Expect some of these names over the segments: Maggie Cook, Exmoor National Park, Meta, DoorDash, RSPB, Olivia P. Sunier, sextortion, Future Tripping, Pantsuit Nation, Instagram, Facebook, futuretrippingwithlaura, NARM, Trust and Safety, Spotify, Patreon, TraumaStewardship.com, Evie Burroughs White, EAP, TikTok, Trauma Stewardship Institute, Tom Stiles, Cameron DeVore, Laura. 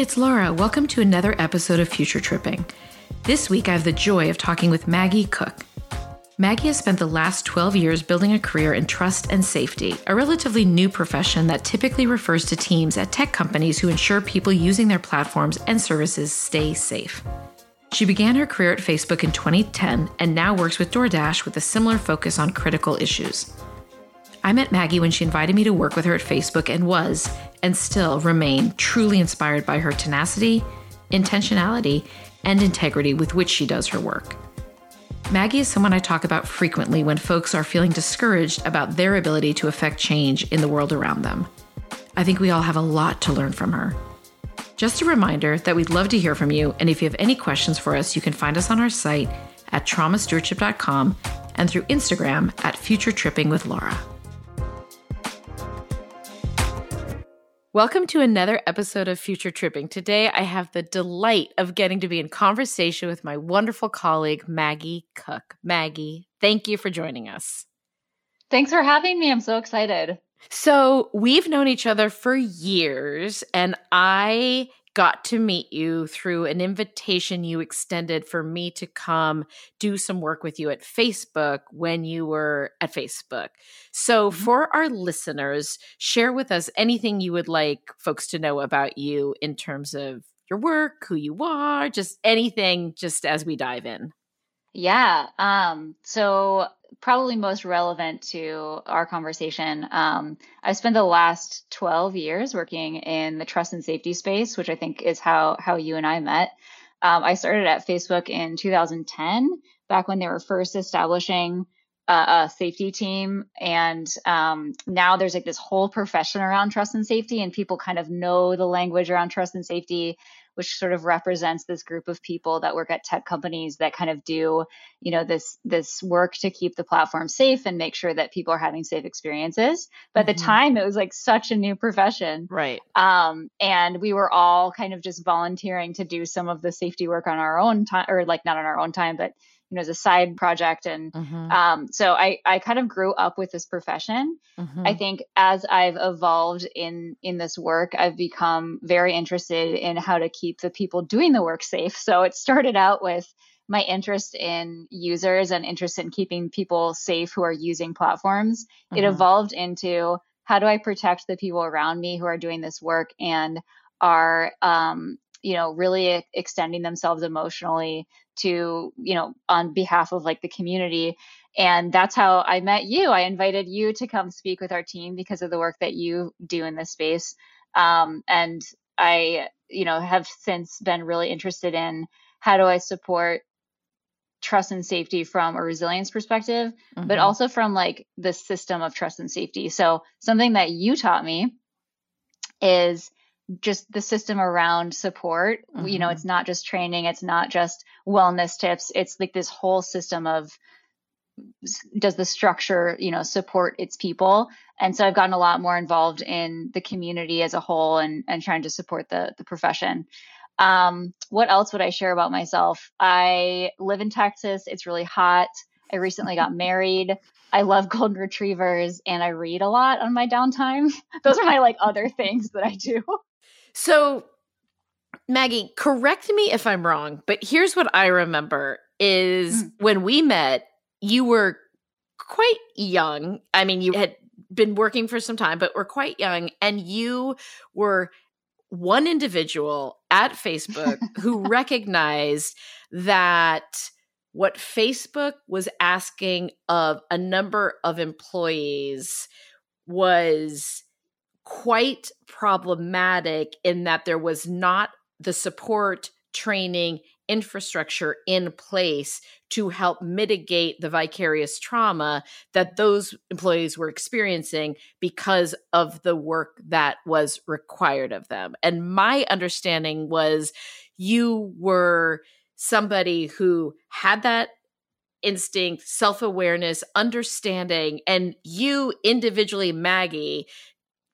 it's Laura. Welcome to another episode of Future Tripping. This week, I have the joy of talking with Maggie Cook. Maggie has spent the last 12 years building a career in trust and safety, a relatively new profession that typically refers to teams at tech companies who ensure people using their platforms and services stay safe. She began her career at Facebook in 2010 and now works with DoorDash with a similar focus on critical issues. I met Maggie when she invited me to work with her at Facebook and was, and still remain, truly inspired by her tenacity, intentionality, and integrity with which she does her work. Maggie is someone I talk about frequently when folks are feeling discouraged about their ability to affect change in the world around them. I think we all have a lot to learn from her. Just a reminder that we'd love to hear from you, and if you have any questions for us, you can find us on our site at TraumaStewardship.com and through Instagram at futuretrippingwithlaura. Welcome to another episode of Future Tripping. Today, I have the delight of getting to be in conversation with my wonderful colleague, Maggie Cook. Maggie, thank you for joining us. Thanks for having me. I'm so excited. So we've known each other for years, and I got to meet you through an invitation you extended for me to come do some work with you at Facebook when you were at Facebook. So for our listeners, share with us anything you would like folks to know about you in terms of your work, who you are, just anything, just as we dive in. Yeah. So probably most relevant to our conversation. I've spent the last 12 years working in the trust and safety space, which I think is how you and I met. I started at Facebook in 2010, back when they were first establishing a safety team. And now there's like this whole profession around trust and safety, and people kind of know the language around trust and safety, which sort of represents this group of people that work at tech companies that kind of do, you know, this work to keep the platform safe and make sure that people are having safe experiences. But at the time, it was like such a new profession. Right. And we were all kind of just volunteering to do some of the safety work on our own time, or like not on our own time, but, you know, as a side project. And so I kind of grew up with this profession. I think as I've evolved in this work, I've become very interested in how to keep the people doing the work safe. So it started out with my interest in users and interest in keeping people safe who are using platforms. It evolved into how do I protect the people around me who are doing this work and are, you know, really extending themselves emotionally to, you know, on behalf of like the community. And that's how I met you. I invited you to come speak with our team because of the work that you do in this space. And I, you know, have since been really interested in how do I support trust and safety from a resilience perspective, but also from like the system of trust and safety. So something that you taught me is just the system around support. You know, it's not just training, it's not just wellness tips. It's like this whole system of, does the structure, you know, support its people? And so I've gotten a lot more involved in the community as a whole and trying to support the profession. What else would I share about myself? I live in Texas. It's really hot. I recently got married. I love golden retrievers, and I read a lot on my downtime. Those are my like other things that I do. So, Maggie, correct me if I'm wrong, but here's what I remember is when we met, you were quite young. I mean, you had been working for some time, but were quite young, and you were one individual at Facebook who recognized that what Facebook was asking of a number of employees was quite problematic in that there was not the support, training, infrastructure in place to help mitigate the vicarious trauma that those employees were experiencing because of the work that was required of them. And my understanding was you were somebody who had that instinct, self-awareness, understanding, and you individually, Maggie,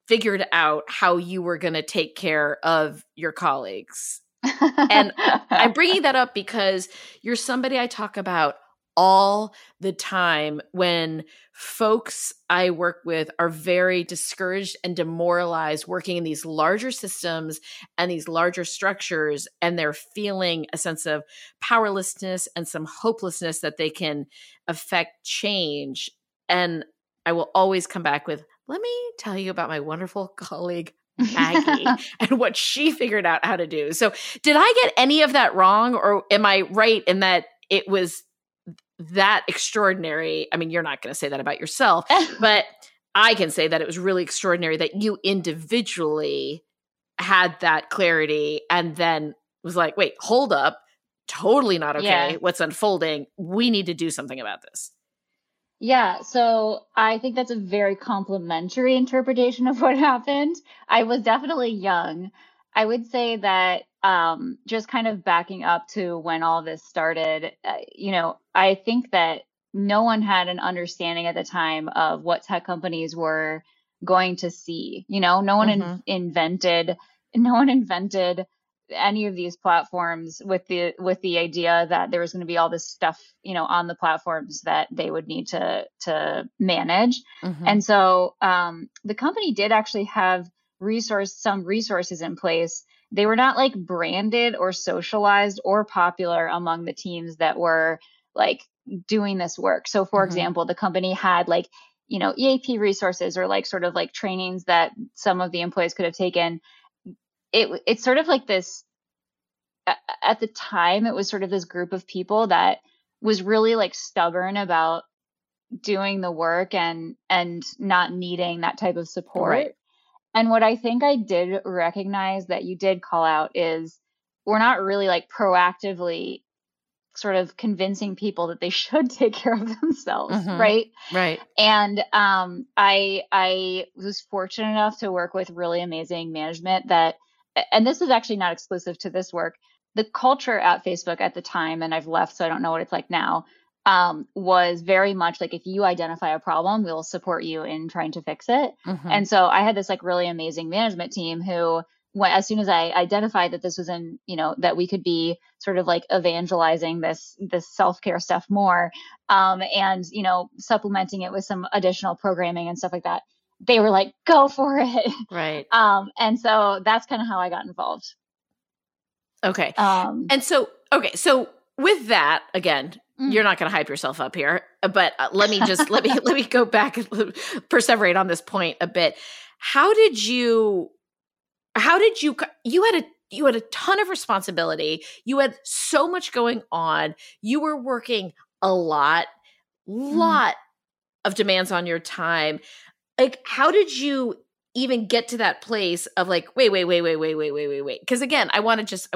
figured out how you were going to take care of your colleagues. And I'm bringing that up because you're somebody I talk about all the time when folks I work with are very discouraged and demoralized working in these larger systems and these larger structures, and they're feeling a sense of powerlessness and some hopelessness that they can affect change. And I will always come back with, let me tell you about my wonderful colleague, Maggie, and what she figured out how to do. So did I get any of that wrong, or am I right in that it was that extraordinary? I mean, you're not going to say that about yourself, but I can say that it was really extraordinary that you individually had that clarity and then was like, wait, hold up, totally not okay. Yeah. What's unfolding? We need to do something about this. Yeah, so I think that's a very complimentary interpretation of what happened. I was definitely young. I would say that just kind of backing up to when all this started, I think that no one had an understanding at the time of what tech companies were going to see. No one invented any of these platforms with the idea that there was going to be all this stuff, on the platforms that they would need to manage. Mm-hmm. And so the company did actually have some resources in place. They were not like branded or socialized or popular among the teams that were like doing this work. So for example, the company had like, EAP resources or like sort of like trainings that some of the employees could have taken. It's sort of like this, at the time, it was sort of this group of people that was really like stubborn about doing the work and not needing that type of support. Right. And what I think I did recognize that you did call out is we're not really like proactively sort of convincing people that they should take care of themselves. Mm-hmm. Right. Right. And, I was fortunate enough to work with really amazing management and this is actually not exclusive to this work. The culture at Facebook at the time, and I've left, so I don't know what it's like now, was very much like, if you identify a problem, we'll support you in trying to fix it. Mm-hmm. And so I had this like really amazing management team who, as soon as I identified that this was in, that we could be sort of like evangelizing this self-care stuff more, and, supplementing it with some additional programming and stuff like that, they were like, go for it. Right. And so that's kind of how I got involved. Okay. So with that, again, you're not going to hype yourself up here, but let me just, let me go back and perseverate on this point a bit. You had a ton of responsibility. You had so much going on. You were working a lot of demands on your time. Like, how did you even get to that place of like, wait? Because again, I want to just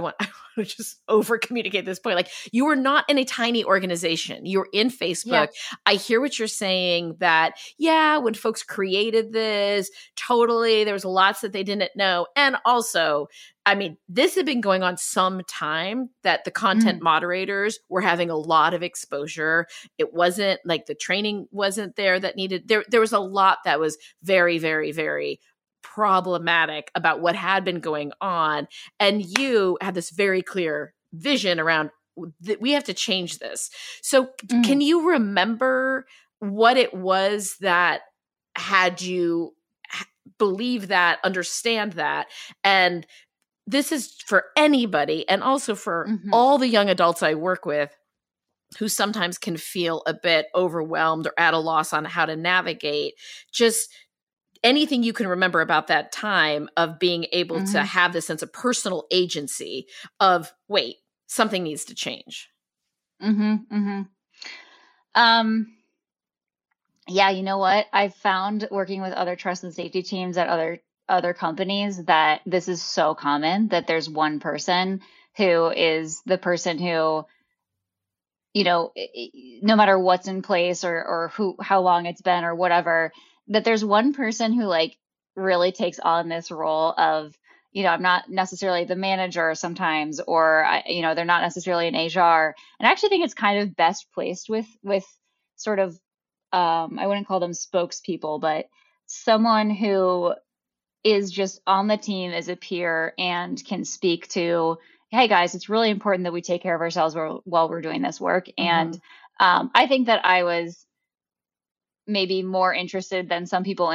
over communicate this point. Like, you are not in a tiny organization. You're in Facebook. Yeah. I hear what you're saying that, when folks created this, totally, there was lots that they didn't know. And also, I mean, this had been going on some time that the content moderators were having a lot of exposure. It wasn't like the training wasn't there that needed, there was a lot that was very, very, very problematic about what had been going on. And you had this very clear vision around that we have to change this. So can you remember what it was that had you believe that, understand that? And this is for anybody, and also for all the young adults I work with who sometimes can feel a bit overwhelmed or at a loss on how to navigate. Just anything you can remember about that time of being able to have this sense of personal agency of, wait, something needs to change. Yeah, you know what? I've found working with other trust and safety teams at other companies that this is so common, that there's one person who is the person who, no matter what's in place or who, how long it's been or whatever, that there's one person who like really takes on this role of, I'm not necessarily the manager sometimes, or, they're not necessarily an HR. And I actually think it's kind of best placed with sort of, I wouldn't call them spokespeople, but someone who is just on the team as a peer and can speak to, hey guys, it's really important that we take care of ourselves while we're doing this work. And I think that I was maybe more interested than some people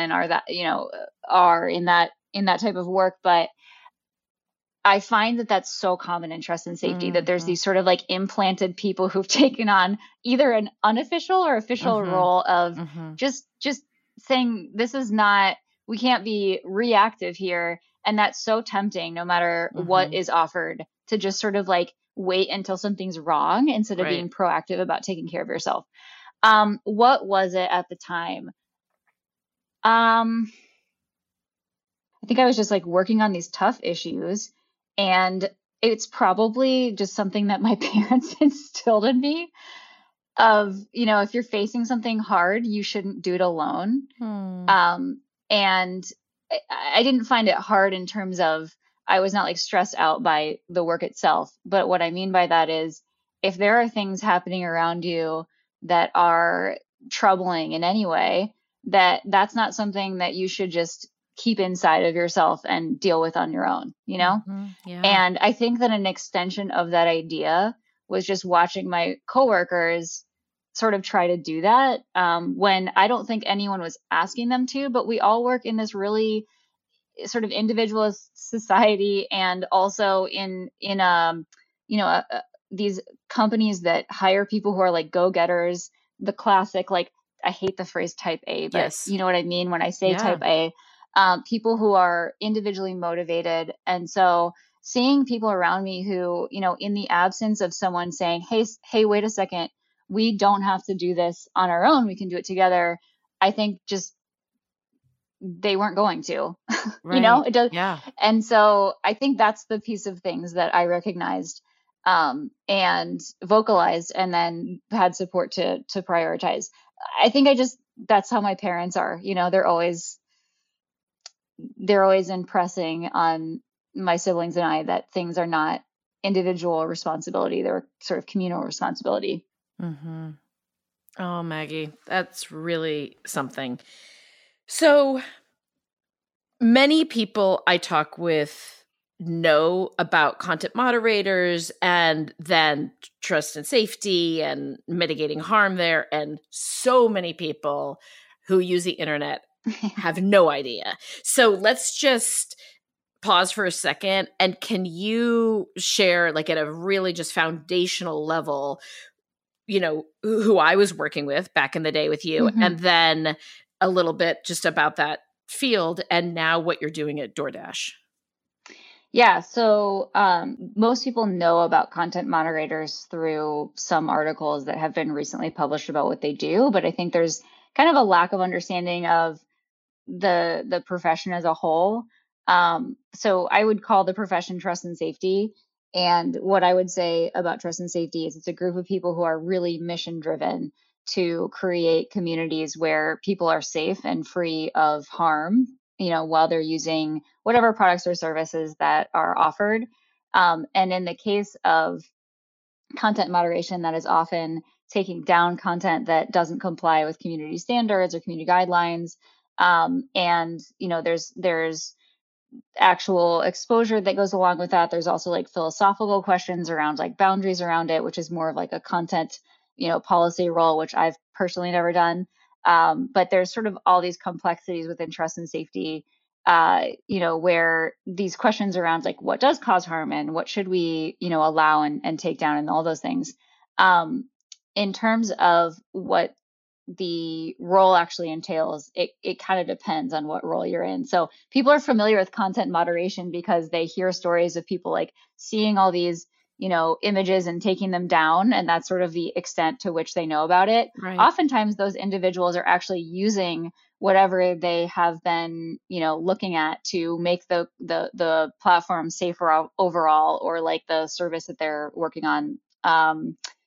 are in that type of work. But I find that that's so common in trust and safety, mm-hmm. that there's these sort of like implanted people who've taken on either an unofficial or official mm-hmm. role of mm-hmm. just saying, this is not, we can't be reactive here. And that's so tempting, no matter mm-hmm. what is offered, to just sort of like wait until something's wrong instead of right. being proactive about taking care of yourself. What was it at the time? I think I was just like working on these tough issues, and it's probably just something that my parents instilled in me of, you know, if you're facing something hard, you shouldn't do it alone. And I didn't find it hard in terms of, I was not like stressed out by the work itself. But what I mean by that is, if there are things happening around you that are troubling in any way, that's not something that you should just keep inside of yourself and deal with on your own, you know? Mm-hmm. Yeah. And I think that an extension of that idea was just watching my coworkers sort of try to do that when I don't think anyone was asking them to, but we all work in this really sort of individualist society, and also in these companies that hire people who are like go-getters, the classic, like, I hate the phrase type A, but yes. you know what I mean when I say yeah. type A, people who are individually motivated. And so seeing people around me who, you know, in the absence of someone saying, hey, wait a second, we don't have to do this on our own, we can do it together. I think just they weren't going to, right. you know, it does. Yeah. And so I think that's the piece of things that I recognized and vocalized, and then had support to prioritize. I think that's how my parents are, you know, they're always impressing on my siblings and I that things are not individual responsibility. They're sort of communal responsibility. Mm-hmm. Oh, Maggie, that's really something. So many people I talk with know about content moderators, and then trust and safety and mitigating harm there. And so many people who use the internet have no idea. So let's just pause for a second. And can you share, like, at a really just foundational level, you know, who I was working with back in the day with you, mm-hmm. and then a little bit just about that field and now what you're doing at DoorDash? Yeah. So most people know about content moderators through some articles that have been recently published about what they do. But I think there's kind of a lack of understanding of the profession as a whole. So I would call the profession trust and safety. And what I would say about trust and safety is it's a group of people who are really mission driven to create communities where people are safe and free of harm, you know, while they're using whatever products or services that are offered. And in the case of content moderation, that is often taking down content that doesn't comply with community standards or community guidelines. And, you know, there's actual exposure that goes along with that. There's also like philosophical questions around like boundaries around it, which is more of like a content, you know, policy role, which I've personally never done. But there's sort of all these complexities within trust and safety, you know, where these questions around like what does cause harm and what should we, you know, allow and take down and all those things. In terms of what the role actually entails, it kind of depends on what role you're in. So people are familiar with content moderation because they hear stories of people like seeing all these, you know, images and taking them down. And that's sort of the extent to which they know about it. Right. Oftentimes those individuals are actually using whatever they have been, you know, looking at to make the platform safer overall, or like the service that they're working on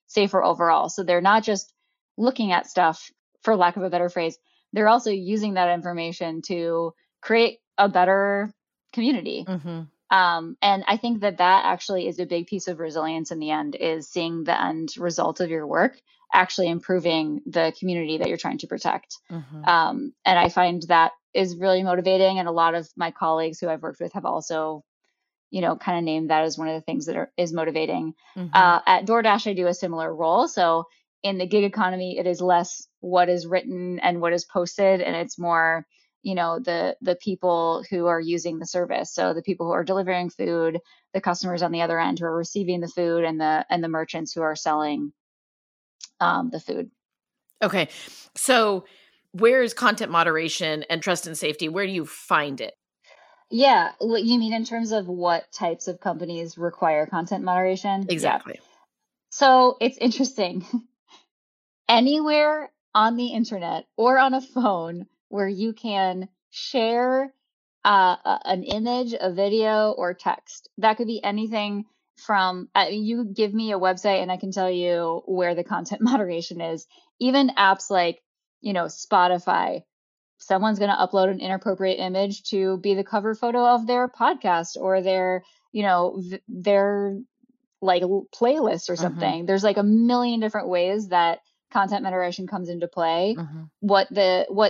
safer overall. So they're not just looking at stuff, for lack of a better phrase, they're also using that information to create a better community. Mm-hmm. And I think that actually is a big piece of resilience in the end, is seeing the end result of your work actually improving the community that you're trying to protect. Mm-hmm. And I find that is really motivating. And a lot of my colleagues who I've worked with have also, you know, kind of named that as one of the things that is motivating. Mm-hmm. At DoorDash, I do a similar role. So in the gig economy, it is less what is written and what is posted, and it's more, you know, the people who are using the service. So the people who are delivering food, the customers on the other end who are receiving the food, and the merchants who are selling the food. Okay. So where is content moderation and trust and safety? Where do you find it? Yeah. What you mean in terms of what types of companies require content moderation? Exactly. Yeah. So it's interesting. Anywhere on the internet or on a phone where you can share an image, a video, or text. That could be anything from, you give me a website and I can tell you where the content moderation is. Even apps like, you know, Spotify, someone's going to upload an inappropriate image to be the cover photo of their podcast or their, you know, their like playlist or something. Mm-hmm. There's like a million different ways that content moderation comes into play. Mm-hmm. What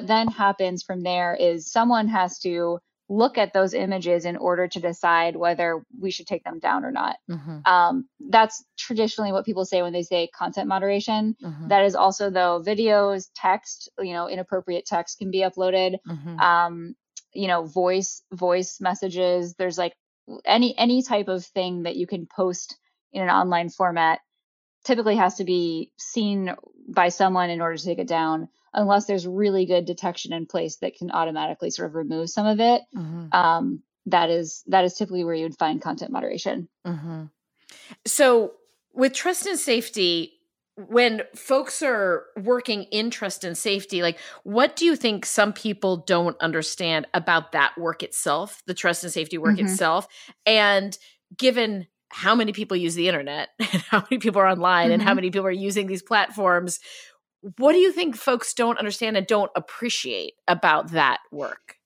then happens from there is someone has to look at those images in order to decide whether we should take them down or not. Mm-hmm. That's traditionally what people say when they say content moderation. Mm-hmm. That is also, though, videos, text, you know, inappropriate text can be uploaded. Mm-hmm. You know, voice messages. There's like any type of thing that you can post in an online format typically has to be seen by someone in order to take it down, unless there's really good detection in place that can automatically sort of remove some of it. Mm-hmm. That is typically where you'd find content moderation. Mm-hmm. So with trust and safety, when folks are working in trust and safety, like what do you think some people don't understand about that work itself, the trust and safety work mm-hmm. itself? And given how many people use the internet and how many people are online mm-hmm. and how many people are using these platforms, what do you think folks don't understand and don't appreciate about that work?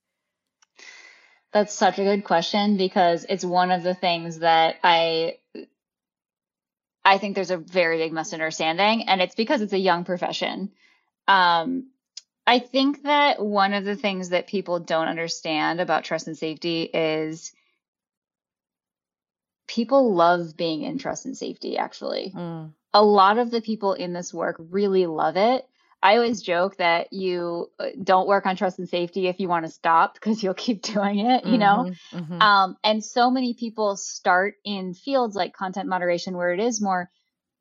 That's such a good question, because it's one of the things that I think there's a very big misunderstanding, and it's because it's a young profession. I think that one of the things that people don't understand about trust and safety is people love being in trust and safety, actually. Mm. A lot of the people in this work really love it. I always joke that you don't work on trust and safety if you want to stop, because you'll keep doing it, you mm-hmm, know? Mm-hmm. And so many people start in fields like content moderation, where it is more,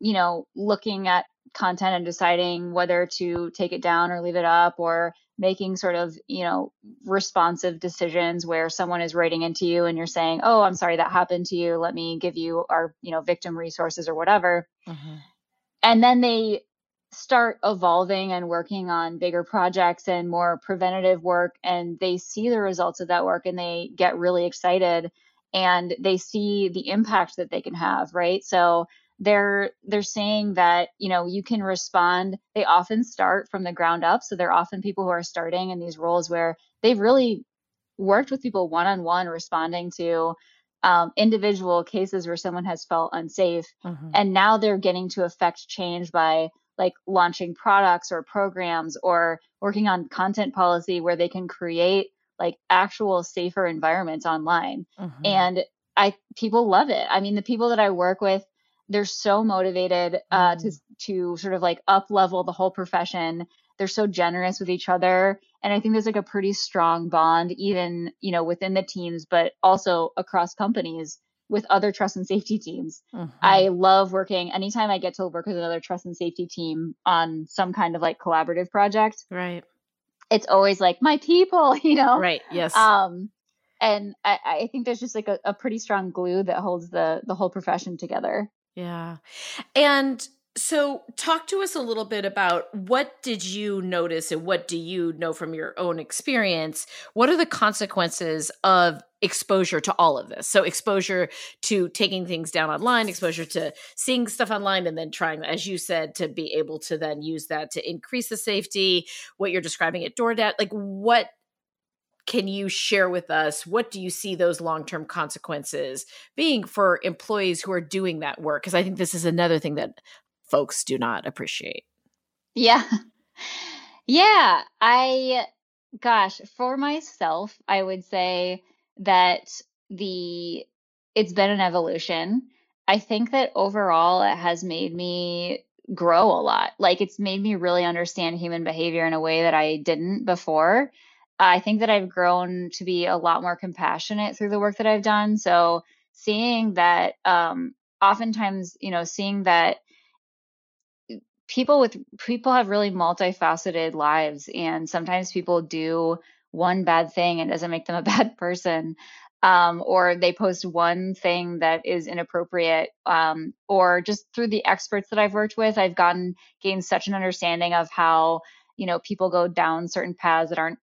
you know, looking at content and deciding whether to take it down or leave it up, or making sort of, you know, responsive decisions where someone is writing into you and you're saying, oh, I'm sorry that happened to you. Let me give you our, you know, victim resources or whatever. Mm-hmm. And then they start evolving and working on bigger projects and more preventative work. And they see the results of that work and they get really excited and they see the impact that they can have. Right. So they're saying that, you know, you can respond. They often start from the ground up. So they're often people who are starting in these roles where they've really worked with people one-on-one, responding to individual cases where someone has felt unsafe. Mm-hmm. And now they're getting to affect change by like launching products or programs or working on content policy where they can create like actual safer environments online. Mm-hmm. And people love it. I mean, the people that I work with, they're so motivated to sort of like up level the whole profession. They're so generous with each other. And I think there's like a pretty strong bond, even, you know, within the teams, but also across companies with other trust and safety teams. Mm-hmm. I love working. Anytime I get to work with another trust and safety team on some kind of like collaborative project, right? It's always like my people, you know? Right. Yes. And I think there's just like a pretty strong glue that holds the whole profession together. Yeah. And so talk to us a little bit about what did you notice and what do you know from your own experience? What are the consequences of exposure to all of this? So exposure to taking things down online, exposure to seeing stuff online, and then trying, as you said, to be able to then use that to increase the safety, what you're describing at DoorDash, like what can you share with us? What do you see those long-term consequences being for employees who are doing that work? Because I think this is another thing that folks do not appreciate. Yeah. Yeah. For myself, I would say that it's been an evolution. I think that overall it has made me grow a lot. Like, it's made me really understand human behavior in a way that I didn't before. I think that I've grown to be a lot more compassionate through the work that I've done. So seeing that, oftentimes, you know, seeing that people have really multifaceted lives, and sometimes people do one bad thing and it doesn't make them a bad person. Or they post one thing that is inappropriate, or just through the experts that I've worked with, I've gained such an understanding of how, you know, people go down certain paths that aren't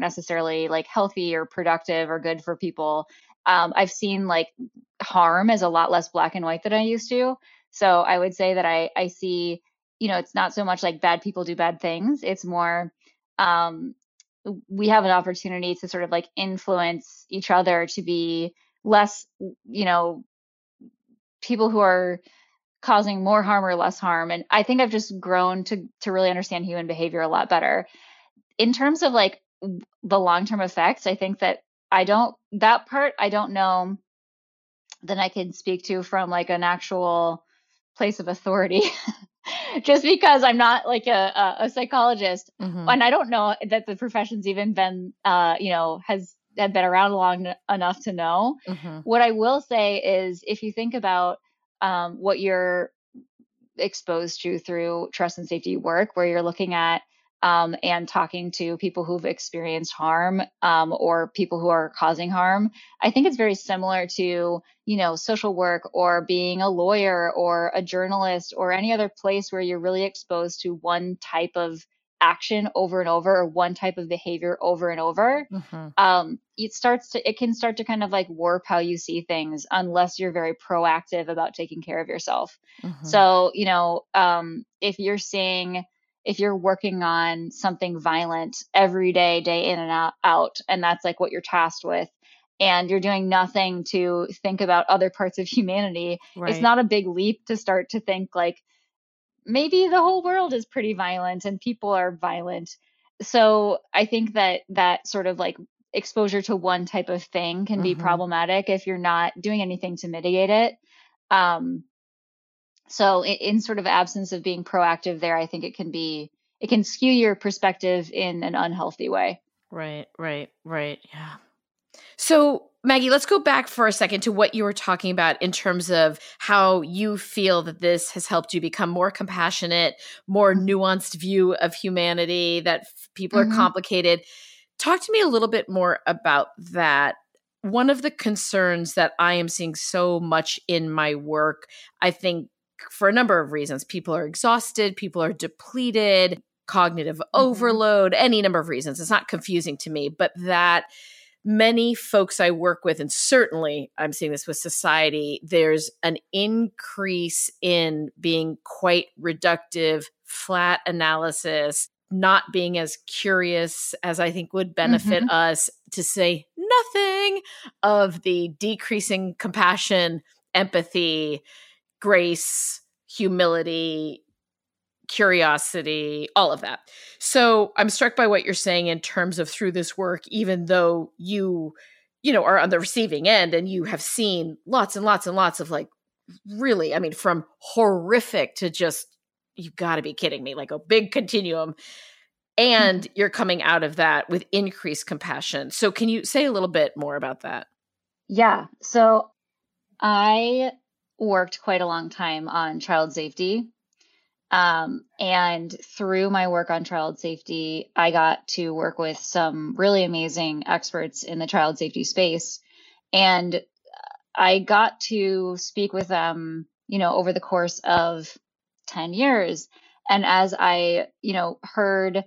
necessarily like healthy or productive or good for people. I've seen like harm is a lot less black and white than I used to. So I would say that I see, you know, it's not so much like bad people do bad things. It's more, we have an opportunity to sort of like influence each other to be less, you know, people who are causing more harm or less harm. And I think I've just grown to really understand human behavior a lot better. In terms of like the long-term effects, I think that I don't know that I can speak to from like an actual place of authority, just because I'm not like a psychologist. Mm-hmm. And I don't know that the profession's even been, you know, had been around long enough to know. Mm-hmm. What I will say is, if you think about what you're exposed to through trust and safety work, where you're looking at and talking to people who've experienced harm or people who are causing harm, I think it's very similar to, you know, social work or being a lawyer or a journalist or any other place where you're really exposed to one type of action over and over, or one type of behavior over and over. Mm-hmm. It can start to kind of like warp how you see things unless you're very proactive about taking care of yourself. Mm-hmm. So, you know, if you're working on something violent every day, day in and out, and that's like what you're tasked with, and you're doing nothing to think about other parts of humanity, right. It's not a big leap to start to think like, maybe the whole world is pretty violent and people are violent. So I think that sort of like exposure to one type of thing can be problematic if you're not doing anything to mitigate it. So in sort of absence of being proactive there, I think it can skew your perspective in an unhealthy way. Right. Yeah. So Maggie, let's go back for a second to what you were talking about in terms of how you feel that this has helped you become more compassionate, more nuanced view of humanity, that people are complicated. Talk to me a little bit more about that. One of the concerns that I am seeing so much in my work, I think, for a number of reasons. People are exhausted, people are depleted, cognitive overload, any number of reasons. It's not confusing to me, but that many folks I work with, and certainly I'm seeing this with society, there's an increase in being quite reductive, flat analysis, not being as curious as I think would benefit us, to say nothing of the decreasing compassion, empathy, grace, humility, curiosity, all of that. So I'm struck by what you're saying in terms of through this work, even though you are on the receiving end and you have seen lots and lots and lots of like, really, I mean, from horrific to just, you got to be kidding me, like a big continuum. And you're coming out of that with increased compassion. So can you say a little bit more about that? Yeah. So I worked quite a long time on child safety. And through my work on child safety, I got to work with some really amazing experts in the child safety space. And I got to speak with them, you know, over the course of 10 years. And as I, you know, heard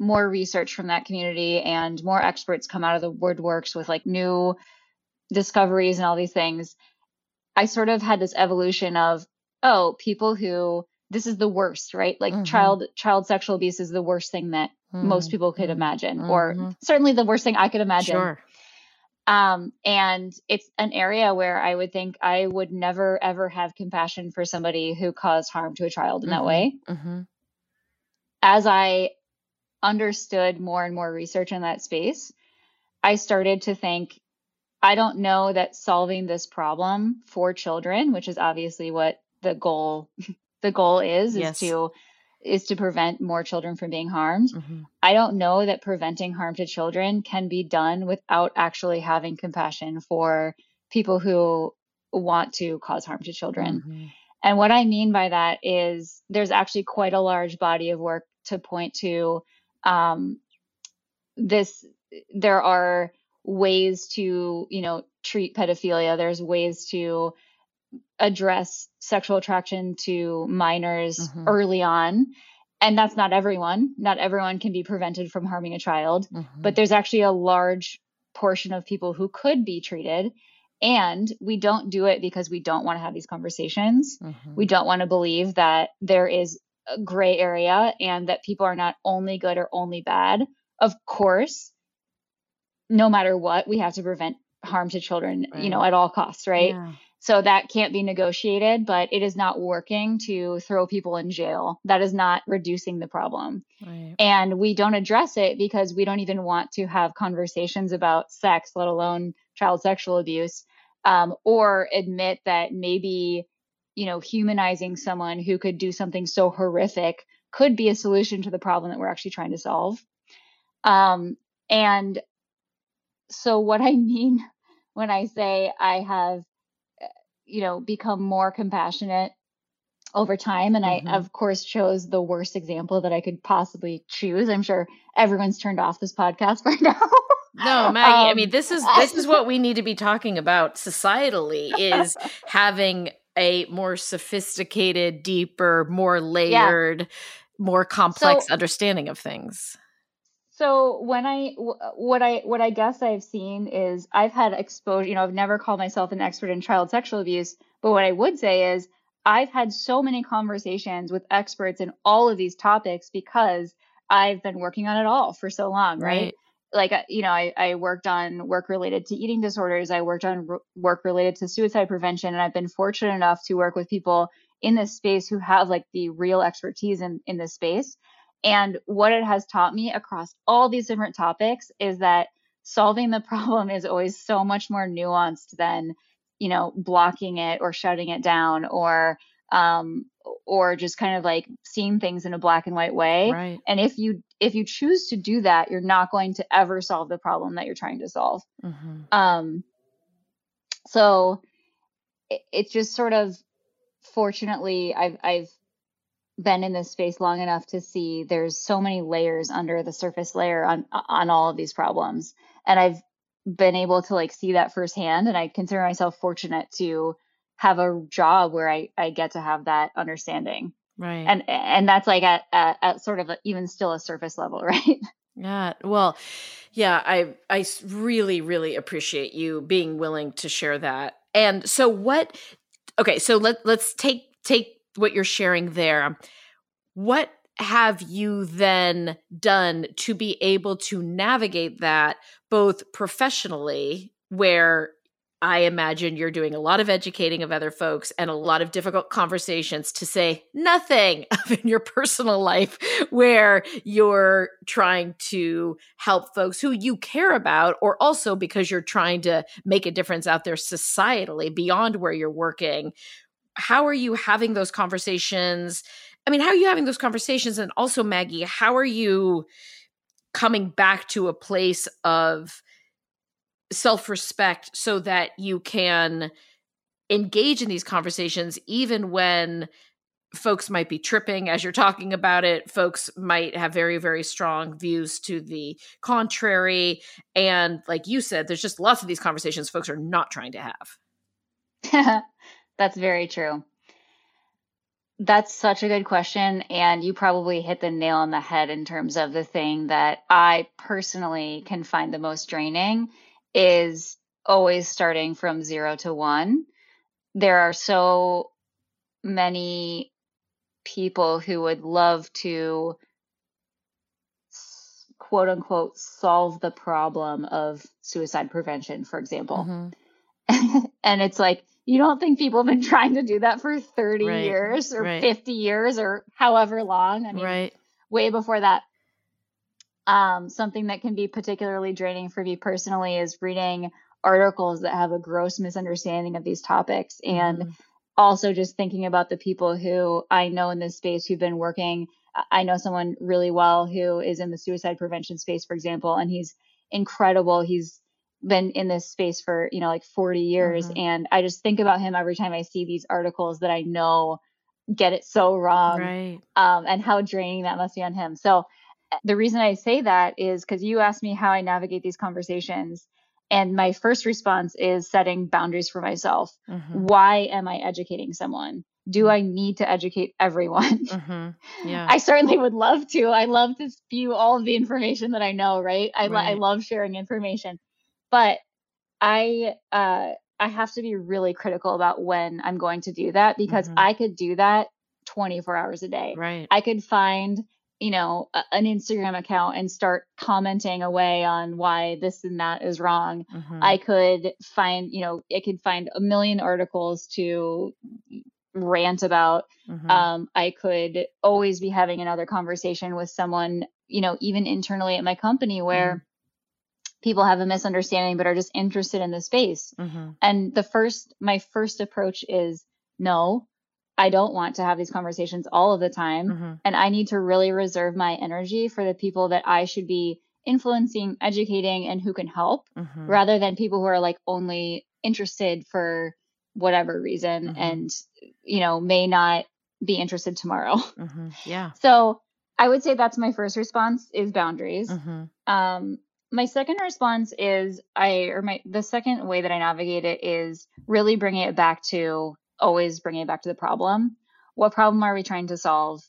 more research from that community and more experts come out of the woodworks with like new discoveries and all these things, I sort of had this evolution of, this is the worst, right? Like child sexual abuse is the worst thing that most people could imagine, or certainly the worst thing I could imagine. Sure. And it's an area where I would think I would never, ever have compassion for somebody who caused harm to a child in that way. Mm-hmm. As I understood more and more research in that space, I started to think, I don't know that solving this problem for children, which is obviously what the goal the goal is, yes, is to prevent more children from being harmed. Mm-hmm. I don't know that preventing harm to children can be done without actually having compassion for people who want to cause harm to children. Mm-hmm. And what I mean by that is there's actually quite a large body of work to point to. There are ways to, treat pedophilia. There's ways to address sexual attraction to minors mm-hmm. early on. And that's not everyone. Not everyone can be prevented from harming a child, mm-hmm. but there's actually a large portion of people who could be treated. And we don't do it because we don't want to have these conversations. Mm-hmm. We don't want to believe that there is a gray area and that people are not only good or only bad. Of course, no matter what, we have to prevent harm to children, right, at all costs, right? Yeah. So that can't be negotiated, but it is not working to throw people in jail. That is not reducing the problem. Right. And we don't address it because we don't even want to have conversations about sex, let alone child sexual abuse, or admit that maybe, humanizing someone who could do something so horrific could be a solution to the problem that we're actually trying to solve. And so what I mean when I say I have, become more compassionate over time. And mm-hmm. I, of course, chose the worst example that I could possibly choose. I'm sure everyone's turned off this podcast by now. No, Maggie, this is what we need to be talking about societally, is having a more sophisticated, deeper, more layered, more complex understanding of things. So when what I guess I've seen is I've had exposure, I've never called myself an expert in child sexual abuse, but what I would say is I've had so many conversations with experts in all of these topics because I've been working on it all for so long, right? Like, I worked on work related to eating disorders. I worked on work related to suicide prevention. And I've been fortunate enough to work with people in this space who have the real expertise in this space. And what it has taught me across all these different topics is that solving the problem is always so much more nuanced than, blocking it or shutting it down or just kind of seeing things in a black and white way. Right. And if you choose to do that, you're not going to ever solve the problem that you're trying to solve. Mm-hmm. So it's just sort of, fortunately, I've been in this space long enough to see there's so many layers under the surface layer on all of these problems. And I've been able to see that firsthand. And I consider myself fortunate to have a job where I get to have that understanding. Right. And that's at sort of even still a surface level, right? Yeah. Well, yeah, I really, really appreciate you being willing to share that. And so let's take what you're sharing there. What have you then done to be able to navigate that both professionally, where I imagine you're doing a lot of educating of other folks and a lot of difficult conversations, to say nothing of in your personal life where you're trying to help folks who you care about, or also because you're trying to make a difference out there societally beyond where you're working? How are you having those conversations? And also, Maggie, how are you coming back to a place of self-respect so that you can engage in these conversations, even when folks might be tripping as you're talking about it? Folks might have very, very strong views to the contrary. And like you said, there's just lots of these conversations folks are not trying to have. That's very true. That's such a good question. And you probably hit the nail on the head in terms of the thing that I personally can find the most draining is always starting from 0 to 1. There are so many people who would love to, quote unquote, solve the problem of suicide prevention, for example. Mm-hmm. And it's you don't think people have been trying to do that for 30 years or 50 years or however long. Way before that. Something that can be particularly draining for me personally is reading articles that have a gross misunderstanding of these topics. And also just thinking about the people who I know in this space who've been working. I know someone really well who is in the suicide prevention space, for example, and he's incredible. He's been in this space for, you know, like 40 years. Mm-hmm. And I just think about him every time I see these articles that I know get it so wrong, right. And how draining that must be on him. So the reason I say that is because you asked me how I navigate these conversations. And my first response is setting boundaries for myself. Mm-hmm. Why am I educating someone? Do I need to educate everyone? Mm-hmm. Yeah. I certainly would love to. I love to spew all of the information that I know, right? I love sharing information. But I have to be really critical about when I'm going to do that, because mm-hmm. I could do that 24 hours a day. Right. I could find, you know, an Instagram account and start commenting away on why this and that is wrong. Mm-hmm. I could find a million articles to rant about. Mm-hmm. I could always be having another conversation with someone, you know, even internally at my company where people have a misunderstanding, but are just interested in the space. Mm-hmm. And my first approach is no, I don't want to have these conversations all of the time. Mm-hmm. And I need to really reserve my energy for the people that I should be influencing, educating, and who can help, mm-hmm. rather than people who are like only interested for whatever reason mm-hmm. and, you know, may not be interested tomorrow. Mm-hmm. Yeah. So I would say that's my first response is boundaries. Mm-hmm. My second response is the second way that I navigate it is really bringing it back to the problem. What problem are we trying to solve?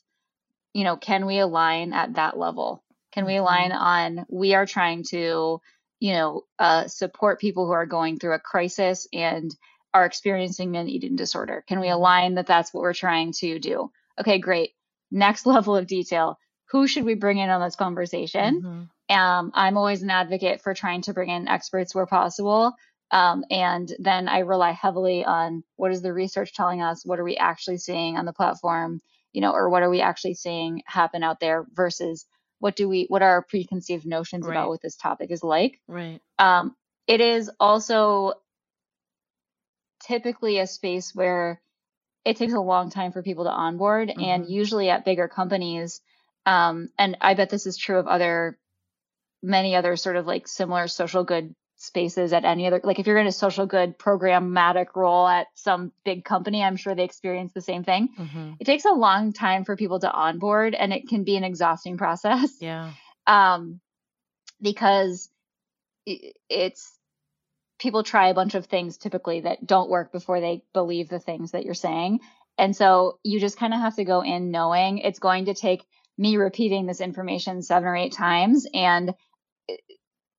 You know, can we align at that level? Can we align on, we are trying to, you know, support people who are going through a crisis and are experiencing an eating disorder. Can we align that that's what we're trying to do? Okay, great. Next level of detail. Who should we bring in on this conversation? Mm-hmm. I'm always an advocate for trying to bring in experts where possible. And then I rely heavily on what is the research telling us? What are we actually seeing on the platform, you know, or what are we actually seeing happen out there versus what are our preconceived notions about what this topic is like? Right. It is also typically a space where it takes a long time for people to onboard, mm-hmm. and usually at bigger companies. And I bet this is true of many other sort of like similar social good spaces at any other, like if you're in a social good programmatic role at some big company, I'm sure they experience the same thing. Mm-hmm. It takes a long time for people to onboard, and it can be an exhausting process. Yeah. Because it's people try a bunch of things typically that don't work before they believe the things that you're saying. And so you just kind of have to go in knowing it's going to take me repeating this information 7 or 8 times. And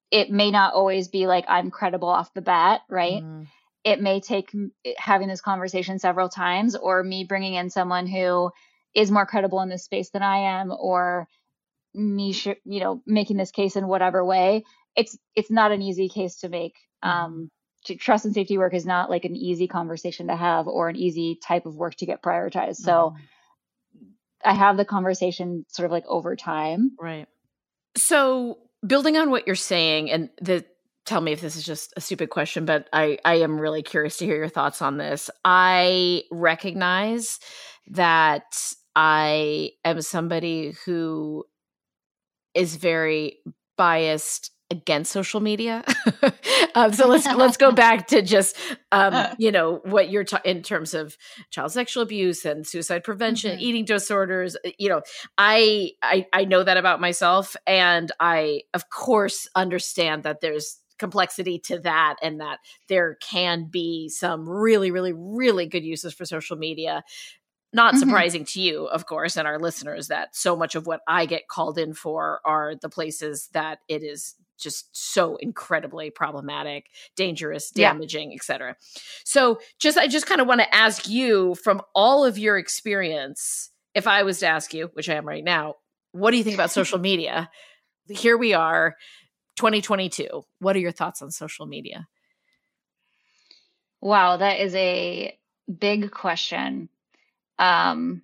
it may not always be like I'm credible off the bat, right? Mm-hmm. It may take having this conversation several times, or me bringing in someone who is more credible in this space than I am, or me, you know, making this case in whatever way. It's not an easy case to make. Mm-hmm. Trust and safety work is not like an easy conversation to have or an easy type of work to get prioritized. Mm-hmm. So I have the conversation sort of like over time. Right. So building on what you're saying, and tell me if this is just a stupid question, but I am really curious to hear your thoughts on this. I recognize that I am somebody who is very biased against social media. So let's go back to just, you know, what you're in terms of child sexual abuse and suicide prevention, mm-hmm. eating disorders. You know, I know that about myself, and I of course understand that there's complexity to that, and that there can be some really, really, really good uses for social media. Not surprising mm-hmm. to you, of course, and our listeners, that so much of what I get called in for are the places that it is just so incredibly problematic, dangerous, damaging, et cetera. So I just kind of want to ask you, from all of your experience, if I was to ask you, which I am right now, what do you think about social media? Here we are, 2022. What are your thoughts on social media? Wow, that is a big question. And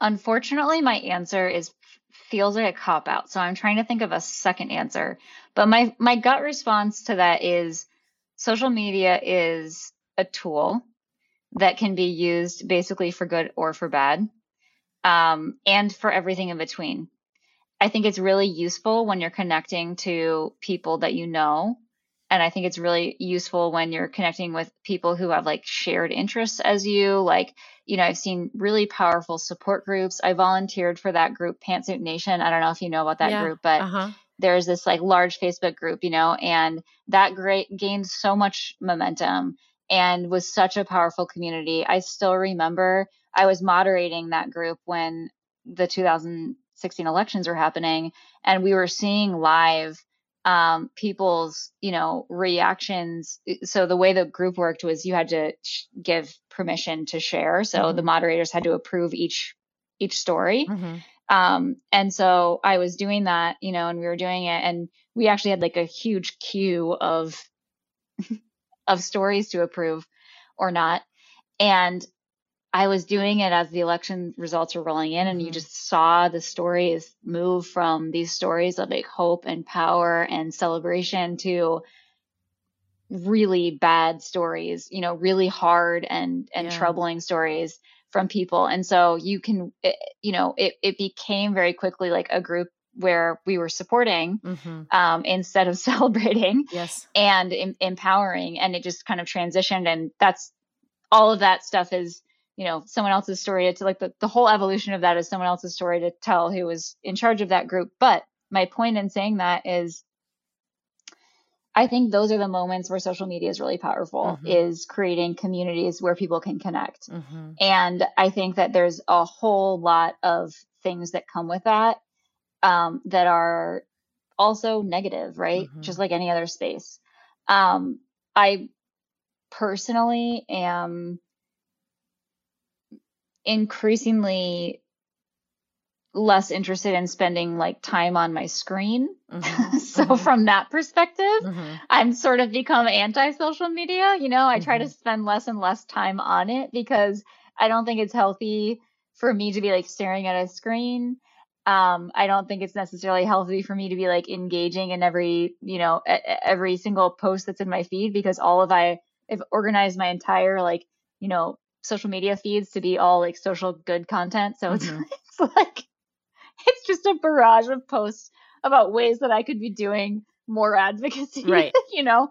unfortunately, my answer feels like a cop-out. So I'm trying to think of a second answer. But my gut response to that is social media is a tool that can be used basically for good or for bad, and for everything in between. I think it's really useful when you're connecting to people that you know. And I think it's really useful when you're connecting with people who have like shared interests as you. Like, you know, I've seen really powerful support groups. I volunteered for that group, Pantsuit Nation. I don't know if you know about that group, but there's this like large Facebook group, you know, and that gained so much momentum and was such a powerful community. I still remember I was moderating that group when the 2016 elections were happening, and we were seeing live people's, you know, reactions. So the way the group worked was you had to give permission to share. So the moderators had to approve each story. And so I was doing that, you know, and we were doing it, and we actually had like a huge queue of, of stories to approve or not. And I was doing it as the election results were rolling in, and you just saw the stories move from these stories of like hope and power and celebration to really bad stories, you know, really hard and troubling stories from people. And so you can, it became very quickly like a group where we were supporting instead of celebrating and empowering. And it just kind of transitioned. And that's all of that stuff is, you know, someone else's story. It's like the whole evolution of that is someone else's story to tell who was in charge of that group. But my point in saying that is, I think those are the moments where social media is really powerful, is creating communities where people can connect. And I think that there's a whole lot of things that come with that, that are also negative, right? Just like any other space. I personally am increasingly less interested in spending like time on my screen. So from that perspective, I'm sort of become anti-social media. You know, I try to spend less and less time on it because I don't think it's healthy for me to be like staring at a screen. I don't think it's necessarily healthy for me to be like engaging in every, you know, every single post that's in my feed, because I've organized my entire, like, you know, social media feeds to be all like social good content. So it's like, it's just a barrage of posts about ways that I could be doing more advocacy, you know?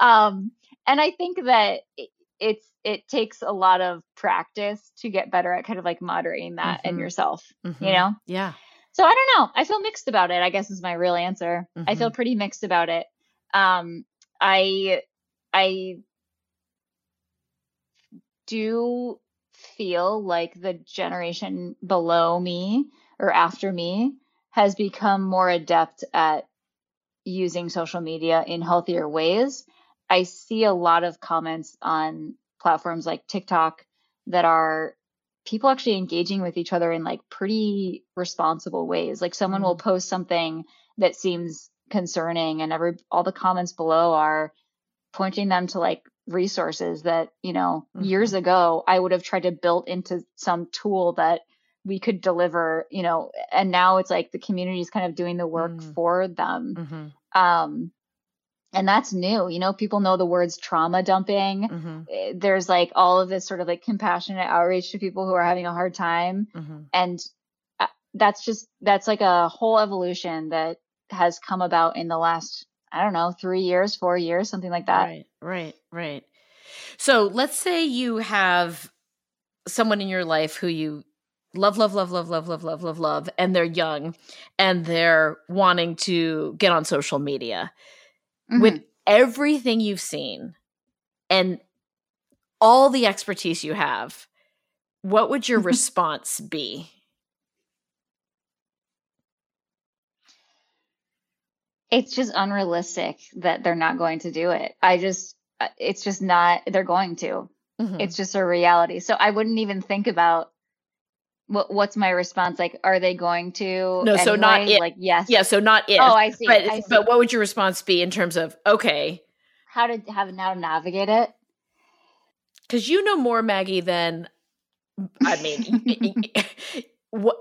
And I think that it takes a lot of practice to get better at kind of like moderating that and yourself, you know? So I don't know. I feel mixed about it, I guess, is my real answer. I feel pretty mixed about it. I do feel like the generation below me or after me has become more adept at using social media in healthier ways. I see a lot of comments on platforms like TikTok that are people actually engaging with each other in like pretty responsible ways. Like someone will post something that seems concerning, and all the comments below are pointing them to like resources that, you know, years ago I would have tried to build into some tool that we could deliver, you know, and now it's like the community is kind of doing the work for them. And that's new. You know, people know the words trauma dumping. There's like all of this sort of like compassionate outreach to people who are having a hard time. And that's like a whole evolution that has come about in the last, I don't know, 3 years, 4 years, something like that. Right. So let's say you have someone in your life who you love, and they're young and they're wanting to get on social media. With everything you've seen and all the expertise you have, what would your response be? It's just unrealistic that they're not going to do it. It's just not, they're going to. It's just a reality. So I wouldn't even think about what's my response. Like, are they going to? No, anyway? So not it. Like, yes. Yeah, so not it. Oh, I see. But what would your response be in terms of, okay, how to navigate it? Because you know more, Maggie, than, I mean,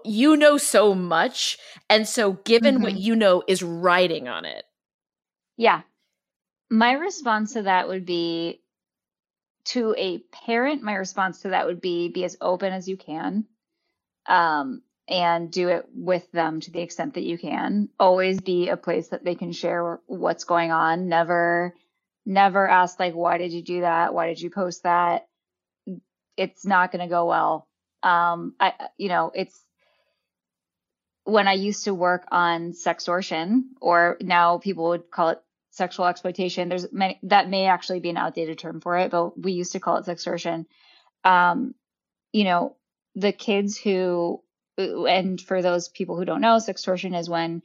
you know so much. And so given what you know is riding on it. Yeah. My response to that would be, to a parent, my response to that would be as open as you can, and do it with them to the extent that you can. Always be a place that they can share what's going on. Never ask, like, why did you do that? Why did you post that? It's not going to go well. When I used to work on sextortion, or now people would call it sexual exploitation, there's many, that may actually be an outdated term for it, but we used to call it sextortion. The kids who, and for those people who don't know, sextortion is when